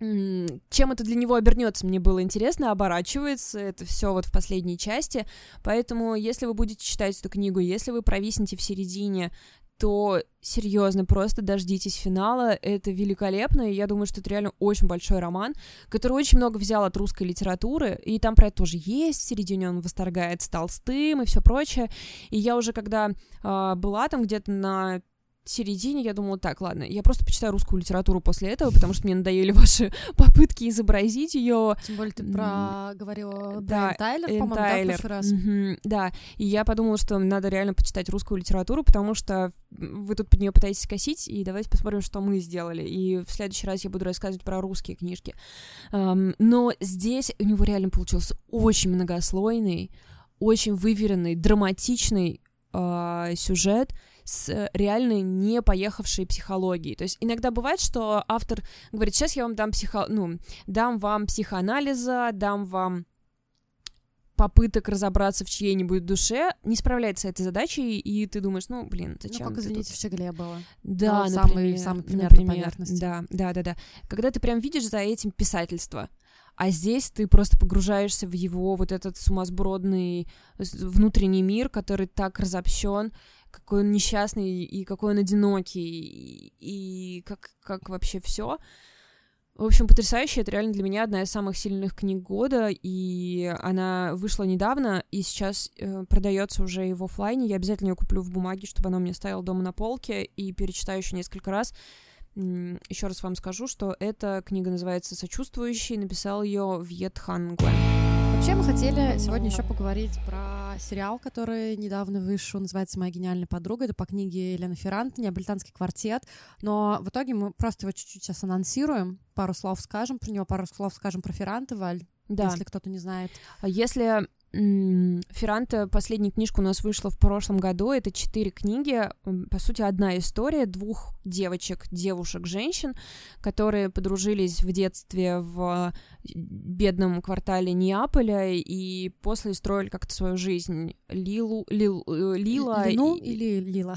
м- чем это для него обернется, мне было интересно, оборачивается это все вот в последней части, поэтому, если вы будете читать эту книгу, если вы провиснете в середине, то серьезно, просто дождитесь финала, это великолепно, и я думаю, что это реально очень большой роман, который очень много взял от русской литературы, и там про это тоже есть, в середине он восторгается Толстым и все прочее, и я уже когда э, была там где-то на середине, я думала, так, ладно, я просто почитаю русскую литературу после этого, потому что мне надоели ваши попытки изобразить ее. Тем более ты про... говорила да, про Тайлер, по-моему, да, в прошлый раз. Mm-hmm, да, и я подумала, что надо реально почитать русскую литературу, потому что вы тут под нее пытаетесь косить, и давайте посмотрим, что мы сделали. И в следующий раз я буду рассказывать про русские книжки. Um, но здесь у него реально получился очень многослойный, очень выверенный, драматичный uh, сюжет, с реально не поехавшей психологией. То есть иногда бывает, что автор говорит, сейчас я вам дам психо... ну, дам вам психоанализа, дам вам попыток разобраться в чьей-нибудь душе, не справляется с этой задачей, и ты думаешь, ну, блин, зачем? Ну, как, извините, тут... в «Щегле» было. Да, ну, например. Самый, самый пример, например, на поверхности. Да, да, да, да. Когда ты прям видишь за этим писательство, а здесь ты просто погружаешься в его вот этот сумасбродный внутренний мир, который так разобщен, какой он несчастный и какой он одинокий, и как, как вообще все. В общем, потрясающе. Это реально для меня одна из самых сильных книг года, и она вышла недавно, и сейчас э, продается уже и в офлайне. Я обязательно ее куплю в бумаге, чтобы она у меня стояла дома на полке, и перечитаю еще несколько раз. Еще раз вам скажу, что эта книга называется «Сочувствующий», написал ее Вьет Тхань Нгуен. Вообще мы хотели сегодня еще поговорить про сериал, который недавно вышел, называется «Моя гениальная подруга». Это по книге Елены Ферранте, «Неаполитанский квартет». Но в итоге мы просто его чуть-чуть сейчас анонсируем, пару слов скажем про него, пару слов скажем про Ферранте, Валь, да. Если кто-то не знает. Если м- Ферранте, последняя книжка у нас вышла в прошлом году, это четыре книги, по сути, одна история двух девочек, девушек, женщин, которые подружились в детстве в бедном квартале Неаполя и после строили как-то свою жизнь. Лилу, Лил, Лила... Лину и... или Лила?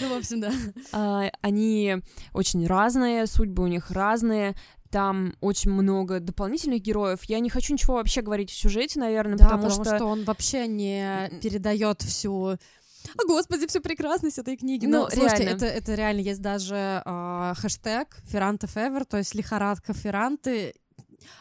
Ну, в общем, да. Они очень разные, судьбы у них разные, там очень много дополнительных героев. Я не хочу ничего вообще говорить в сюжете, наверное, да, потому, потому что... что он вообще не передает всю... О, господи, всю прекрасность этой книги. Ну, ну слушайте, реально. Это, это реально есть даже э, хэштег «Ферранте Февер», то есть лихорадка Ферранте.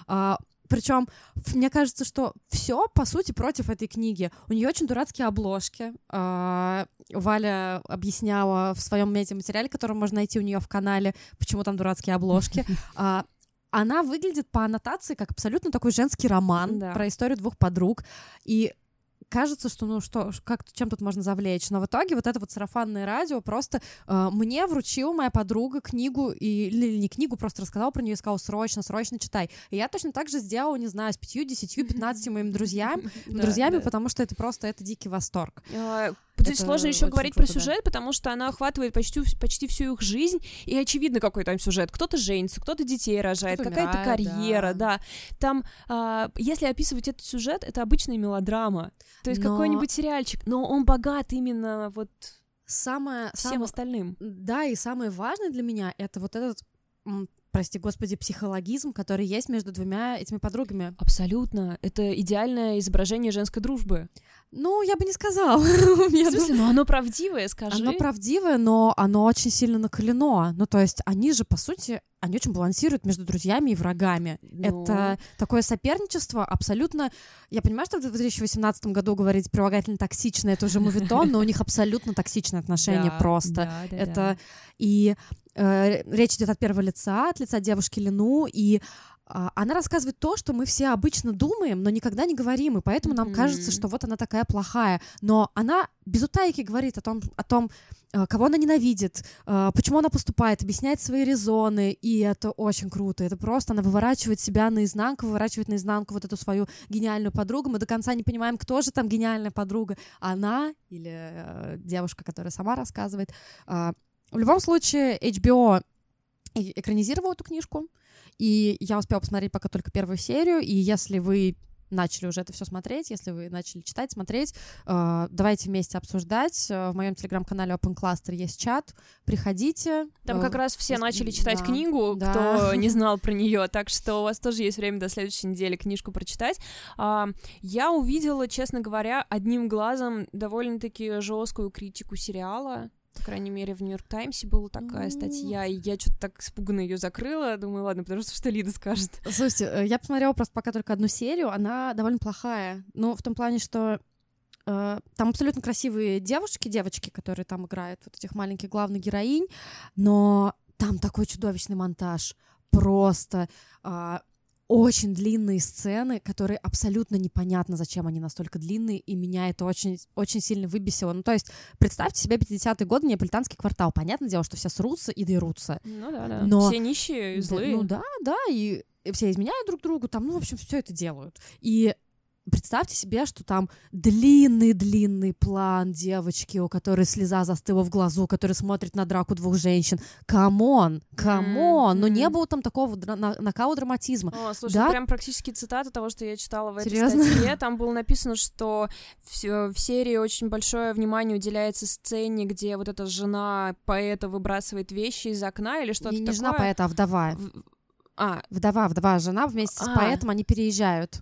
Э, Причем, мне кажется, что все по сути, против этой книги. У нее очень дурацкие обложки. Валя объясняла в своем медиаматериале, который можно найти у нее в канале, почему там дурацкие обложки. Она выглядит по аннотации как абсолютно такой женский роман, да, про историю двух подруг. И кажется, что ну что, как, чем тут можно завлечь? Но в итоге вот это вот сарафанное радио просто э, мне вручила моя подруга книгу, и, или не книгу, просто рассказала про нее и сказала, срочно, срочно читай. И я точно так же сделала, не знаю, с пятью, десятью, пятнадцатью моими друзьями, друзьями, потому что это просто, это дикий восторг. Здесь сложно еще говорить круто, про сюжет, да, потому что она охватывает почти, почти всю их жизнь, и очевидно, какой там сюжет. Кто-то женится, кто-то детей рожает, кто-то какая-то умирает, карьера, да. да. Там, а, если описывать этот сюжет, это обычная мелодрама, то есть но... какой-нибудь сериальчик, но он богат именно вот самое, всем самое, остальным. Да, и самое важное для меня — это вот этот... прости господи, психологизм, который есть между двумя этими подругами. Абсолютно. Это идеальное изображение женской дружбы. Ну, я бы не сказала. В смысле? Ну, оно правдивое, скажи. Оно правдивое, но оно очень сильно накалено. Ну, то есть они же, по сути, они очень балансируют между друзьями и врагами. Ну... Это такое соперничество абсолютно... Я понимаю, что в две тысячи восемнадцатом году говорить прилагательно токсичное, это уже мувитон, но у них абсолютно токсичные отношения просто. Это... И... Речь идет от первого лица, от лица девушки Лину, и она рассказывает то, что мы все обычно думаем, но никогда не говорим, и поэтому нам mm-hmm. кажется, что вот она такая плохая. Но она без утайки говорит о том, о том, кого она ненавидит, почему она поступает, объясняет свои резоны, и это очень круто. Это просто она выворачивает себя наизнанку, выворачивает наизнанку вот эту свою гениальную подругу. Мы до конца не понимаем, кто же там гениальная подруга. Она или девушка, которая сама рассказывает. В любом случае, эйч би о экранизировала эту книжку, и я успела посмотреть пока только первую серию, и если вы начали уже это все смотреть, если вы начали читать, смотреть, э, давайте вместе обсуждать. В моем телеграм-канале Open Cluster есть чат, приходите. Там как э, раз все э, начали читать да, книгу, да. кто не знал про нее, так что у вас тоже есть время до следующей недели книжку прочитать. А, я увидела, честно говоря, одним глазом довольно-таки жесткую критику сериала. По крайней мере, в «Нью-Йорк Таймсе» была такая статья, и я что-то так испуганно ее закрыла. Думаю, ладно, потому что что Лида скажет. Слушайте, я посмотрела просто пока только одну серию, она довольно плохая. Ну, в том плане, что э, там абсолютно красивые девушки, девочки, которые там играют, вот этих маленьких главных героинь, но там такой чудовищный монтаж. Просто... Э, Очень длинные сцены, которые абсолютно непонятно, зачем они настолько длинные, и меня это очень, очень сильно выбесило. Ну, то есть, представьте себе пятидесятые годы, неаполитанский квартал. Понятное дело, что все срутся и дерутся. Ну да, да. Но... Все нищие и злые. Да, ну да, да, и все изменяют друг другу, там, ну, в общем, все это делают. И представьте себе, что там длинный-длинный план девочки, у которой слеза застыла в глазу, которая смотрит на драку двух женщин. Камон, камон! Mm-hmm. Но не было там такого накала драматизма. О, слушай, да? Прям практически цитата того, что я читала в этой Серьезно? статье. Там было написано, что в, в серии очень большое внимание уделяется сцене, где вот эта жена поэта выбрасывает вещи из окна или что-то не, не такое. Не жена поэта, а вдова. В... А. Вдова, вдова, жена вместе а. с поэтом, они переезжают.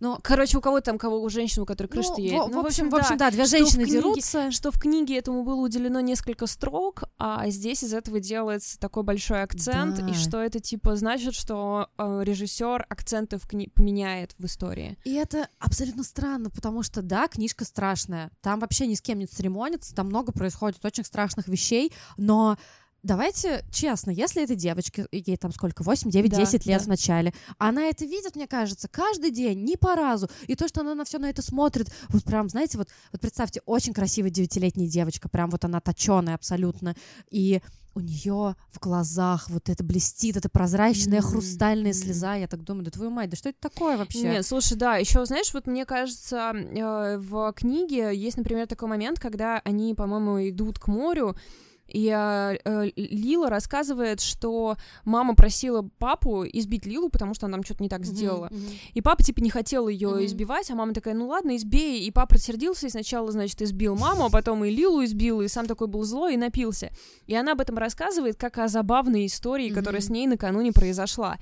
Но, короче, у кого-то там, кого у женщин, у которой крыша-то ну, едет. В, ну, в общем, в общем да, да, две женщины книге, дерутся. Что в книге этому было уделено несколько строк, а здесь из этого делается такой большой акцент, да. И что это, типа, значит, что э, режиссер акценты в кни- поменяет в истории. И это абсолютно странно, потому что, да, книжка страшная, там вообще ни с кем не церемонится, там много происходит очень страшных вещей, но... Давайте честно, если этой девочке, ей там сколько, восемь, девять, да, десять лет да. в начале, она это видит, мне кажется, каждый день, не по разу, и то, что она на все на это смотрит, вот прям, знаете, вот, вот представьте, очень красивая девятилетняя девочка, прям вот она точеная абсолютно, и у нее в глазах вот это блестит, это прозрачная mm-hmm. хрустальная слеза, я так думаю, да твою мать, да что это такое вообще? Нет, слушай, да, еще знаешь, вот мне кажется, в книге есть, например, такой момент, когда они, по-моему, идут к морю, и э, Лила рассказывает, что мама просила папу избить Лилу, потому что она там что-то не так сделала. Mm-hmm. И папа, типа, не хотел ее mm-hmm. избивать, а мама такая, ну ладно, избей. И папа рассердился, и сначала, значит, избил маму, а потом и Лилу избил, и сам такой был злой и напился. И она об этом рассказывает, как о забавной истории, mm-hmm. которая с ней накануне произошла.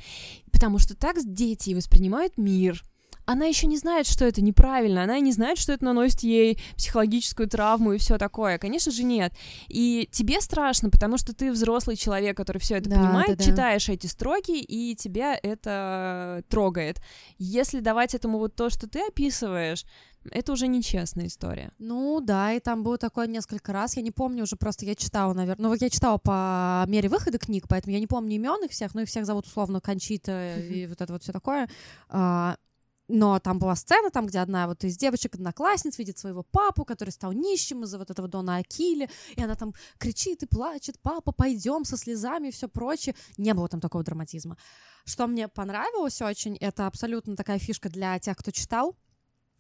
Потому что так дети воспринимают мир. Она еще не знает, что это неправильно, она не знает, что это наносит ей психологическую травму и все такое. Конечно же, нет. И тебе страшно, потому что ты взрослый человек, который все это да, понимает, да, да. читаешь эти строки, и тебя это трогает. Если давать этому вот то, что ты описываешь, это уже нечестная история. Ну да, и там было такое несколько раз. Я не помню уже, просто я читала, наверное. Ну вот я читала по мере выхода книг, поэтому я не помню имен их всех, ну их всех зовут условно Кончита и вот это вот все такое. Но там была сцена, там, где одна вот из девочек-одноклассниц видит своего папу, который стал нищим из-за вот этого Дона Акиле, и она там кричит и плачет, папа, пойдем со слезами и все прочее. Не было там такого драматизма. Что мне понравилось очень, это абсолютно такая фишка для тех, кто читал,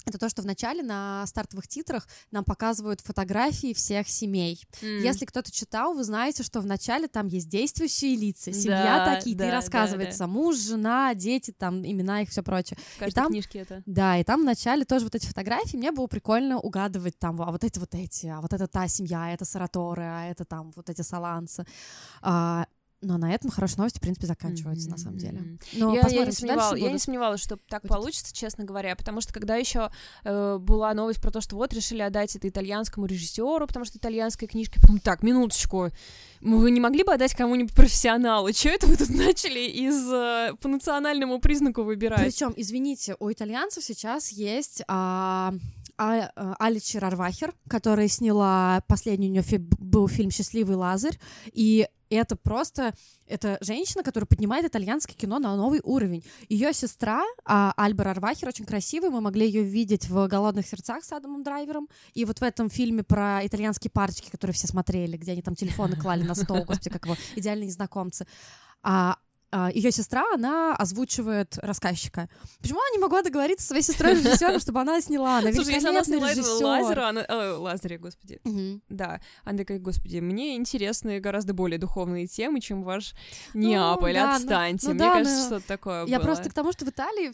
это то, что вначале на стартовых титрах нам показывают фотографии всех семей. Mm. Если кто-то читал, вы знаете, что вначале там есть действующие лица, семья да, такие-то, да, и рассказывается, да, да. муж, жена, дети, там, имена их, все прочее. В каждой и там, книжке это. Да, и там вначале тоже вот эти фотографии, мне было прикольно угадывать там, а вот эти вот эти, а вот это та семья, а это Сараторы, а это там вот эти Соланцы. А, но на этом хорошие новости, в принципе, заканчиваются, mm-hmm. на самом деле. Но я, я, не сомневала, я не сомневалась, что так будет. Получится, честно говоря, потому что когда еще э, была новость про то, что вот решили отдать это итальянскому режиссеру, потому что итальянская книжка, прям так, минуточку, вы не могли бы отдать кому-нибудь профессионалу? Чё это вы тут начали из э, по национальному признаку выбирать? Причем, извините, у итальянцев сейчас есть... Э... А, а, Аличи Рарвахер, которая сняла последний у нее фи- был фильм «Счастливый Лазарь», и И это просто... Это женщина, которая поднимает итальянское кино на новый уровень. Ее сестра, Альбер Арвахер, очень красивая. Мы могли ее видеть в «Голодных сердцах» с Адамом Драйвером. И вот в этом фильме про итальянские парочки, которые все смотрели, где они там телефоны клали на стол, господи, как его, «Идеальные незнакомцы». А ее сестра, она озвучивает рассказчика. Почему она не могла договориться со своей сестрой-режиссером, чтобы она сняла? Она великолепный режиссер. Лазера, Лазаря, господи. Угу. Да. Она такая, господи, мне интересны гораздо более духовные темы, чем ваш Неаполь. Ну, да, отстаньте. Ну, ну, мне да, кажется, но... что-то такое Я было. просто к тому, что в Италии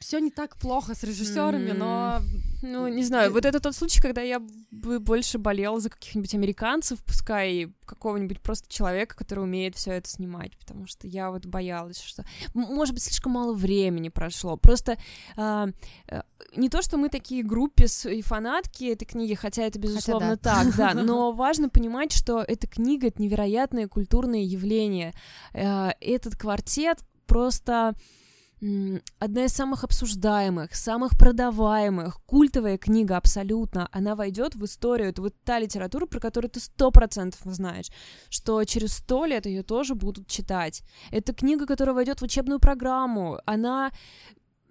все не так плохо с режиссерами, mm-hmm. но... Ну, не знаю, вот это тот случай, когда я бы больше болела за каких-нибудь американцев, пускай какого-нибудь просто человека, который умеет все это снимать, потому что я вот боялась, что... Может быть, слишком мало времени прошло, просто э, э, не то, что мы такие группис и фанатки этой книги, хотя это, безусловно, хотя, да. так, да, но важно понимать, что эта книга — это невероятное культурное явление. Э, этот квартет просто... одна из самых обсуждаемых, самых продаваемых, культовая книга абсолютно, она войдет в историю, это вот та литература, про которую ты сто процентов знаешь, что через сто лет ее тоже будут читать. Это книга, которая войдет в учебную программу, она...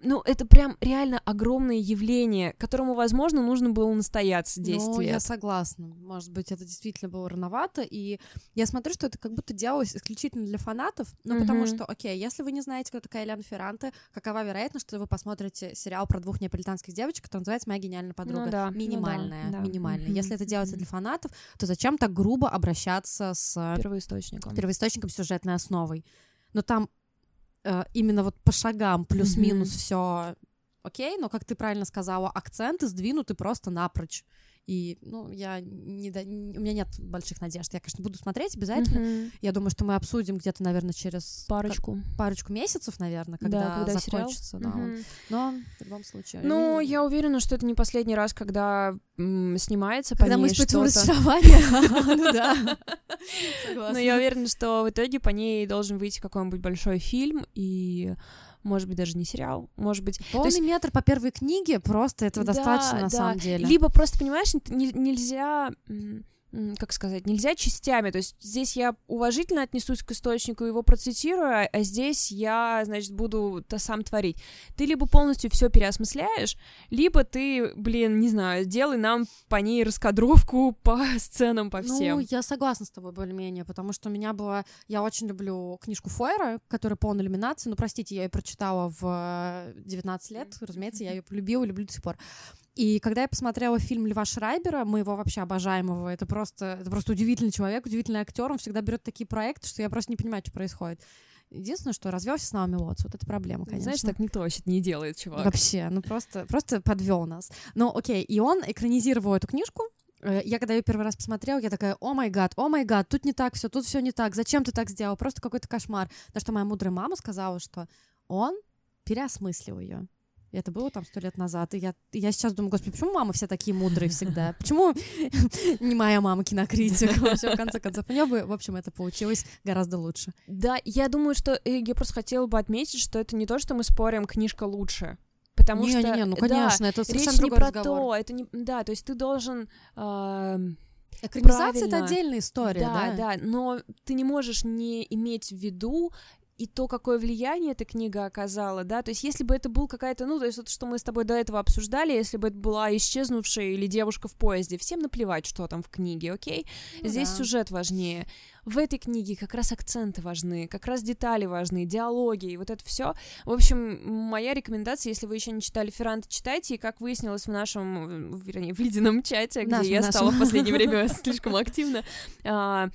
Ну, это прям реально огромное явление, которому, возможно, нужно было настояться десять ну, лет. Я согласна. Может быть, это действительно было рановато, и я смотрю, что это как будто делалось исключительно для фанатов, ну, mm-hmm. потому что, окей, если вы не знаете, кто такая Елена Ферранте, какова вероятность, что вы посмотрите сериал про двух неаполитанских девочек, который называется «Моя гениальная подруга». Ну, да. Минимальная, ну, да, да. минимальная. Mm-hmm. Если это делается для фанатов, то зачем так грубо обращаться с... Первоисточником. Первоисточником, сюжетной основой. Но там... именно вот по шагам плюс-минус mm-hmm. все окей, но, как ты правильно сказала, акценты сдвинуты просто напрочь. И, ну, я не до... у меня нет больших надежд. Я, конечно, буду смотреть обязательно. Mm-hmm. Я думаю, что мы обсудим где-то, наверное, через парочку, как... парочку месяцев, наверное, когда, да, когда закончится. Да, mm-hmm. он... Но в любом случае. Ну, я уверена, что это не последний раз, когда м- снимается по когда ней что-то. Когда мы испытываем разочарование. Но я уверена, что в итоге по ней должен выйти какой-нибудь большой фильм и... Может быть, даже не сериал, может быть... Полный есть... метр по первой книге, просто этого да, достаточно, на да. самом деле. Либо просто, понимаешь, не, нельзя... Как сказать, нельзя частями, то есть здесь я уважительно отнесусь к источнику, его процитирую, а здесь я, значит, буду то сам творить. Ты либо полностью все переосмысляешь, либо ты, блин, не знаю, делай нам по ней раскадровку по сценам, по всем. Ну, я согласна с тобой более-менее, потому что у меня была... Я очень люблю книжку Фойера, которая полна иллюминации, ну, простите, я ее прочитала в девятнадцать лет, разумеется, я ее полюбила, люблю до сих пор. И когда я посмотрела фильм Льва Шрайбера, моего вообще обожаемого, это просто, это просто удивительный человек, удивительный актер, он всегда берет такие проекты, что я просто не понимаю, что происходит. Единственное, что развелся с Наоми Уоттс, вот это проблема, конечно. Знаешь, так никто вообще не делает, чувак. Вообще, ну просто, просто подвел нас. Ну окей, и он экранизировал эту книжку. Я когда ее первый раз посмотрела, я такая, о май гад, о май гад, тут не так все, тут все не так, зачем ты так сделал, просто какой-то кошмар. На что моя мудрая мама сказала, что он переосмыслил ее. Это было там сто лет назад, и я, я сейчас думаю, господи, почему мамы все такие мудрые всегда? Почему не моя мама кинокритик? Вообще, в конце концов, у нее бы, в общем, это получилось гораздо лучше. Да, я думаю, что я просто хотела бы отметить, что это не то, что мы спорим, книжка лучше. Потому не, что... Не-не-не, ну, конечно, да, это совершенно другой разговор. Речь не про то, это не... Да, то есть ты должен... Э- Экранизация — это отдельная история, да? Да, да, но ты не можешь не иметь в виду и то, какое влияние эта книга оказала, да, то есть если бы это был какая-то, ну, то есть вот что мы с тобой до этого обсуждали, если бы это была исчезнувшая или девушка в поезде, всем наплевать, что там в книге, окей? Ну, здесь да. сюжет важнее. В этой книге как раз акценты важны, как раз детали важны, диалоги и вот это все. В общем, моя рекомендация, если вы еще не читали Ферранте, читайте, и как выяснилось в нашем, вернее, в ледяном чате, Наш, где я нашем. стала в последнее время слишком активно, как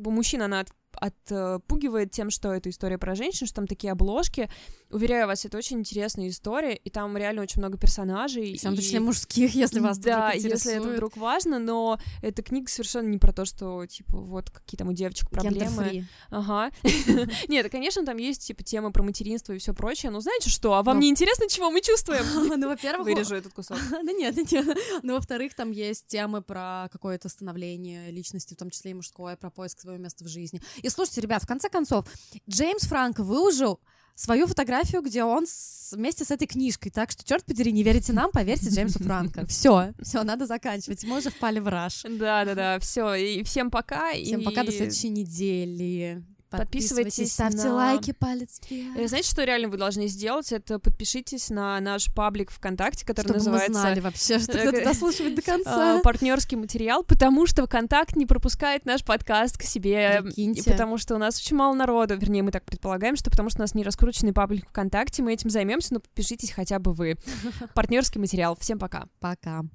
бы мужчина, она отпугивает тем, что это история про женщин, что там такие обложки. Уверяю вас, это очень интересная история, и там реально очень много персонажей. В том числе и... мужских, если вас да, вдруг интересует. Да, если это вдруг важно, но эта книга совершенно не про то, что, типа, вот какие там у девочек проблемы. Ага. Нет, конечно, там есть, типа, темы про материнство и все прочее, но знаете что, а вам не интересно, чего мы чувствуем? Ну, во-первых... Вырежу этот кусок. Да нет, нет. Ну, во-вторых, там есть темы про какое-то становление личности, в том числе и мужское, про поиск своего места в жизни. И слушайте, ребят, в конце концов, Джеймс Франко выложил свою фотографию, где он с, вместе с этой книжкой. Так что, черт подери, не верите нам, поверьте Джеймсу Франко. Все, все, надо заканчивать. Мы уже впали в раж. Да-да-да, все. И всем пока. Всем и... пока, до следующей недели. Подписывайтесь, Подписывайтесь, ставьте на... лайки, палец вверх. Знаете, что реально вы должны сделать? Это подпишитесь на наш паблик ВКонтакте, который Чтобы называется... Чтобы мы знали вообще, что кто-то дослушивает до конца. Партнерский материал, потому что ВКонтакт не пропускает наш подкаст к себе. Прикиньте. И потому что у нас очень мало народу. Вернее, мы так предполагаем, что потому что у нас не раскрученный паблик ВКонтакте, мы этим займемся, но подпишитесь хотя бы вы. Партнерский материал. Всем пока. Пока.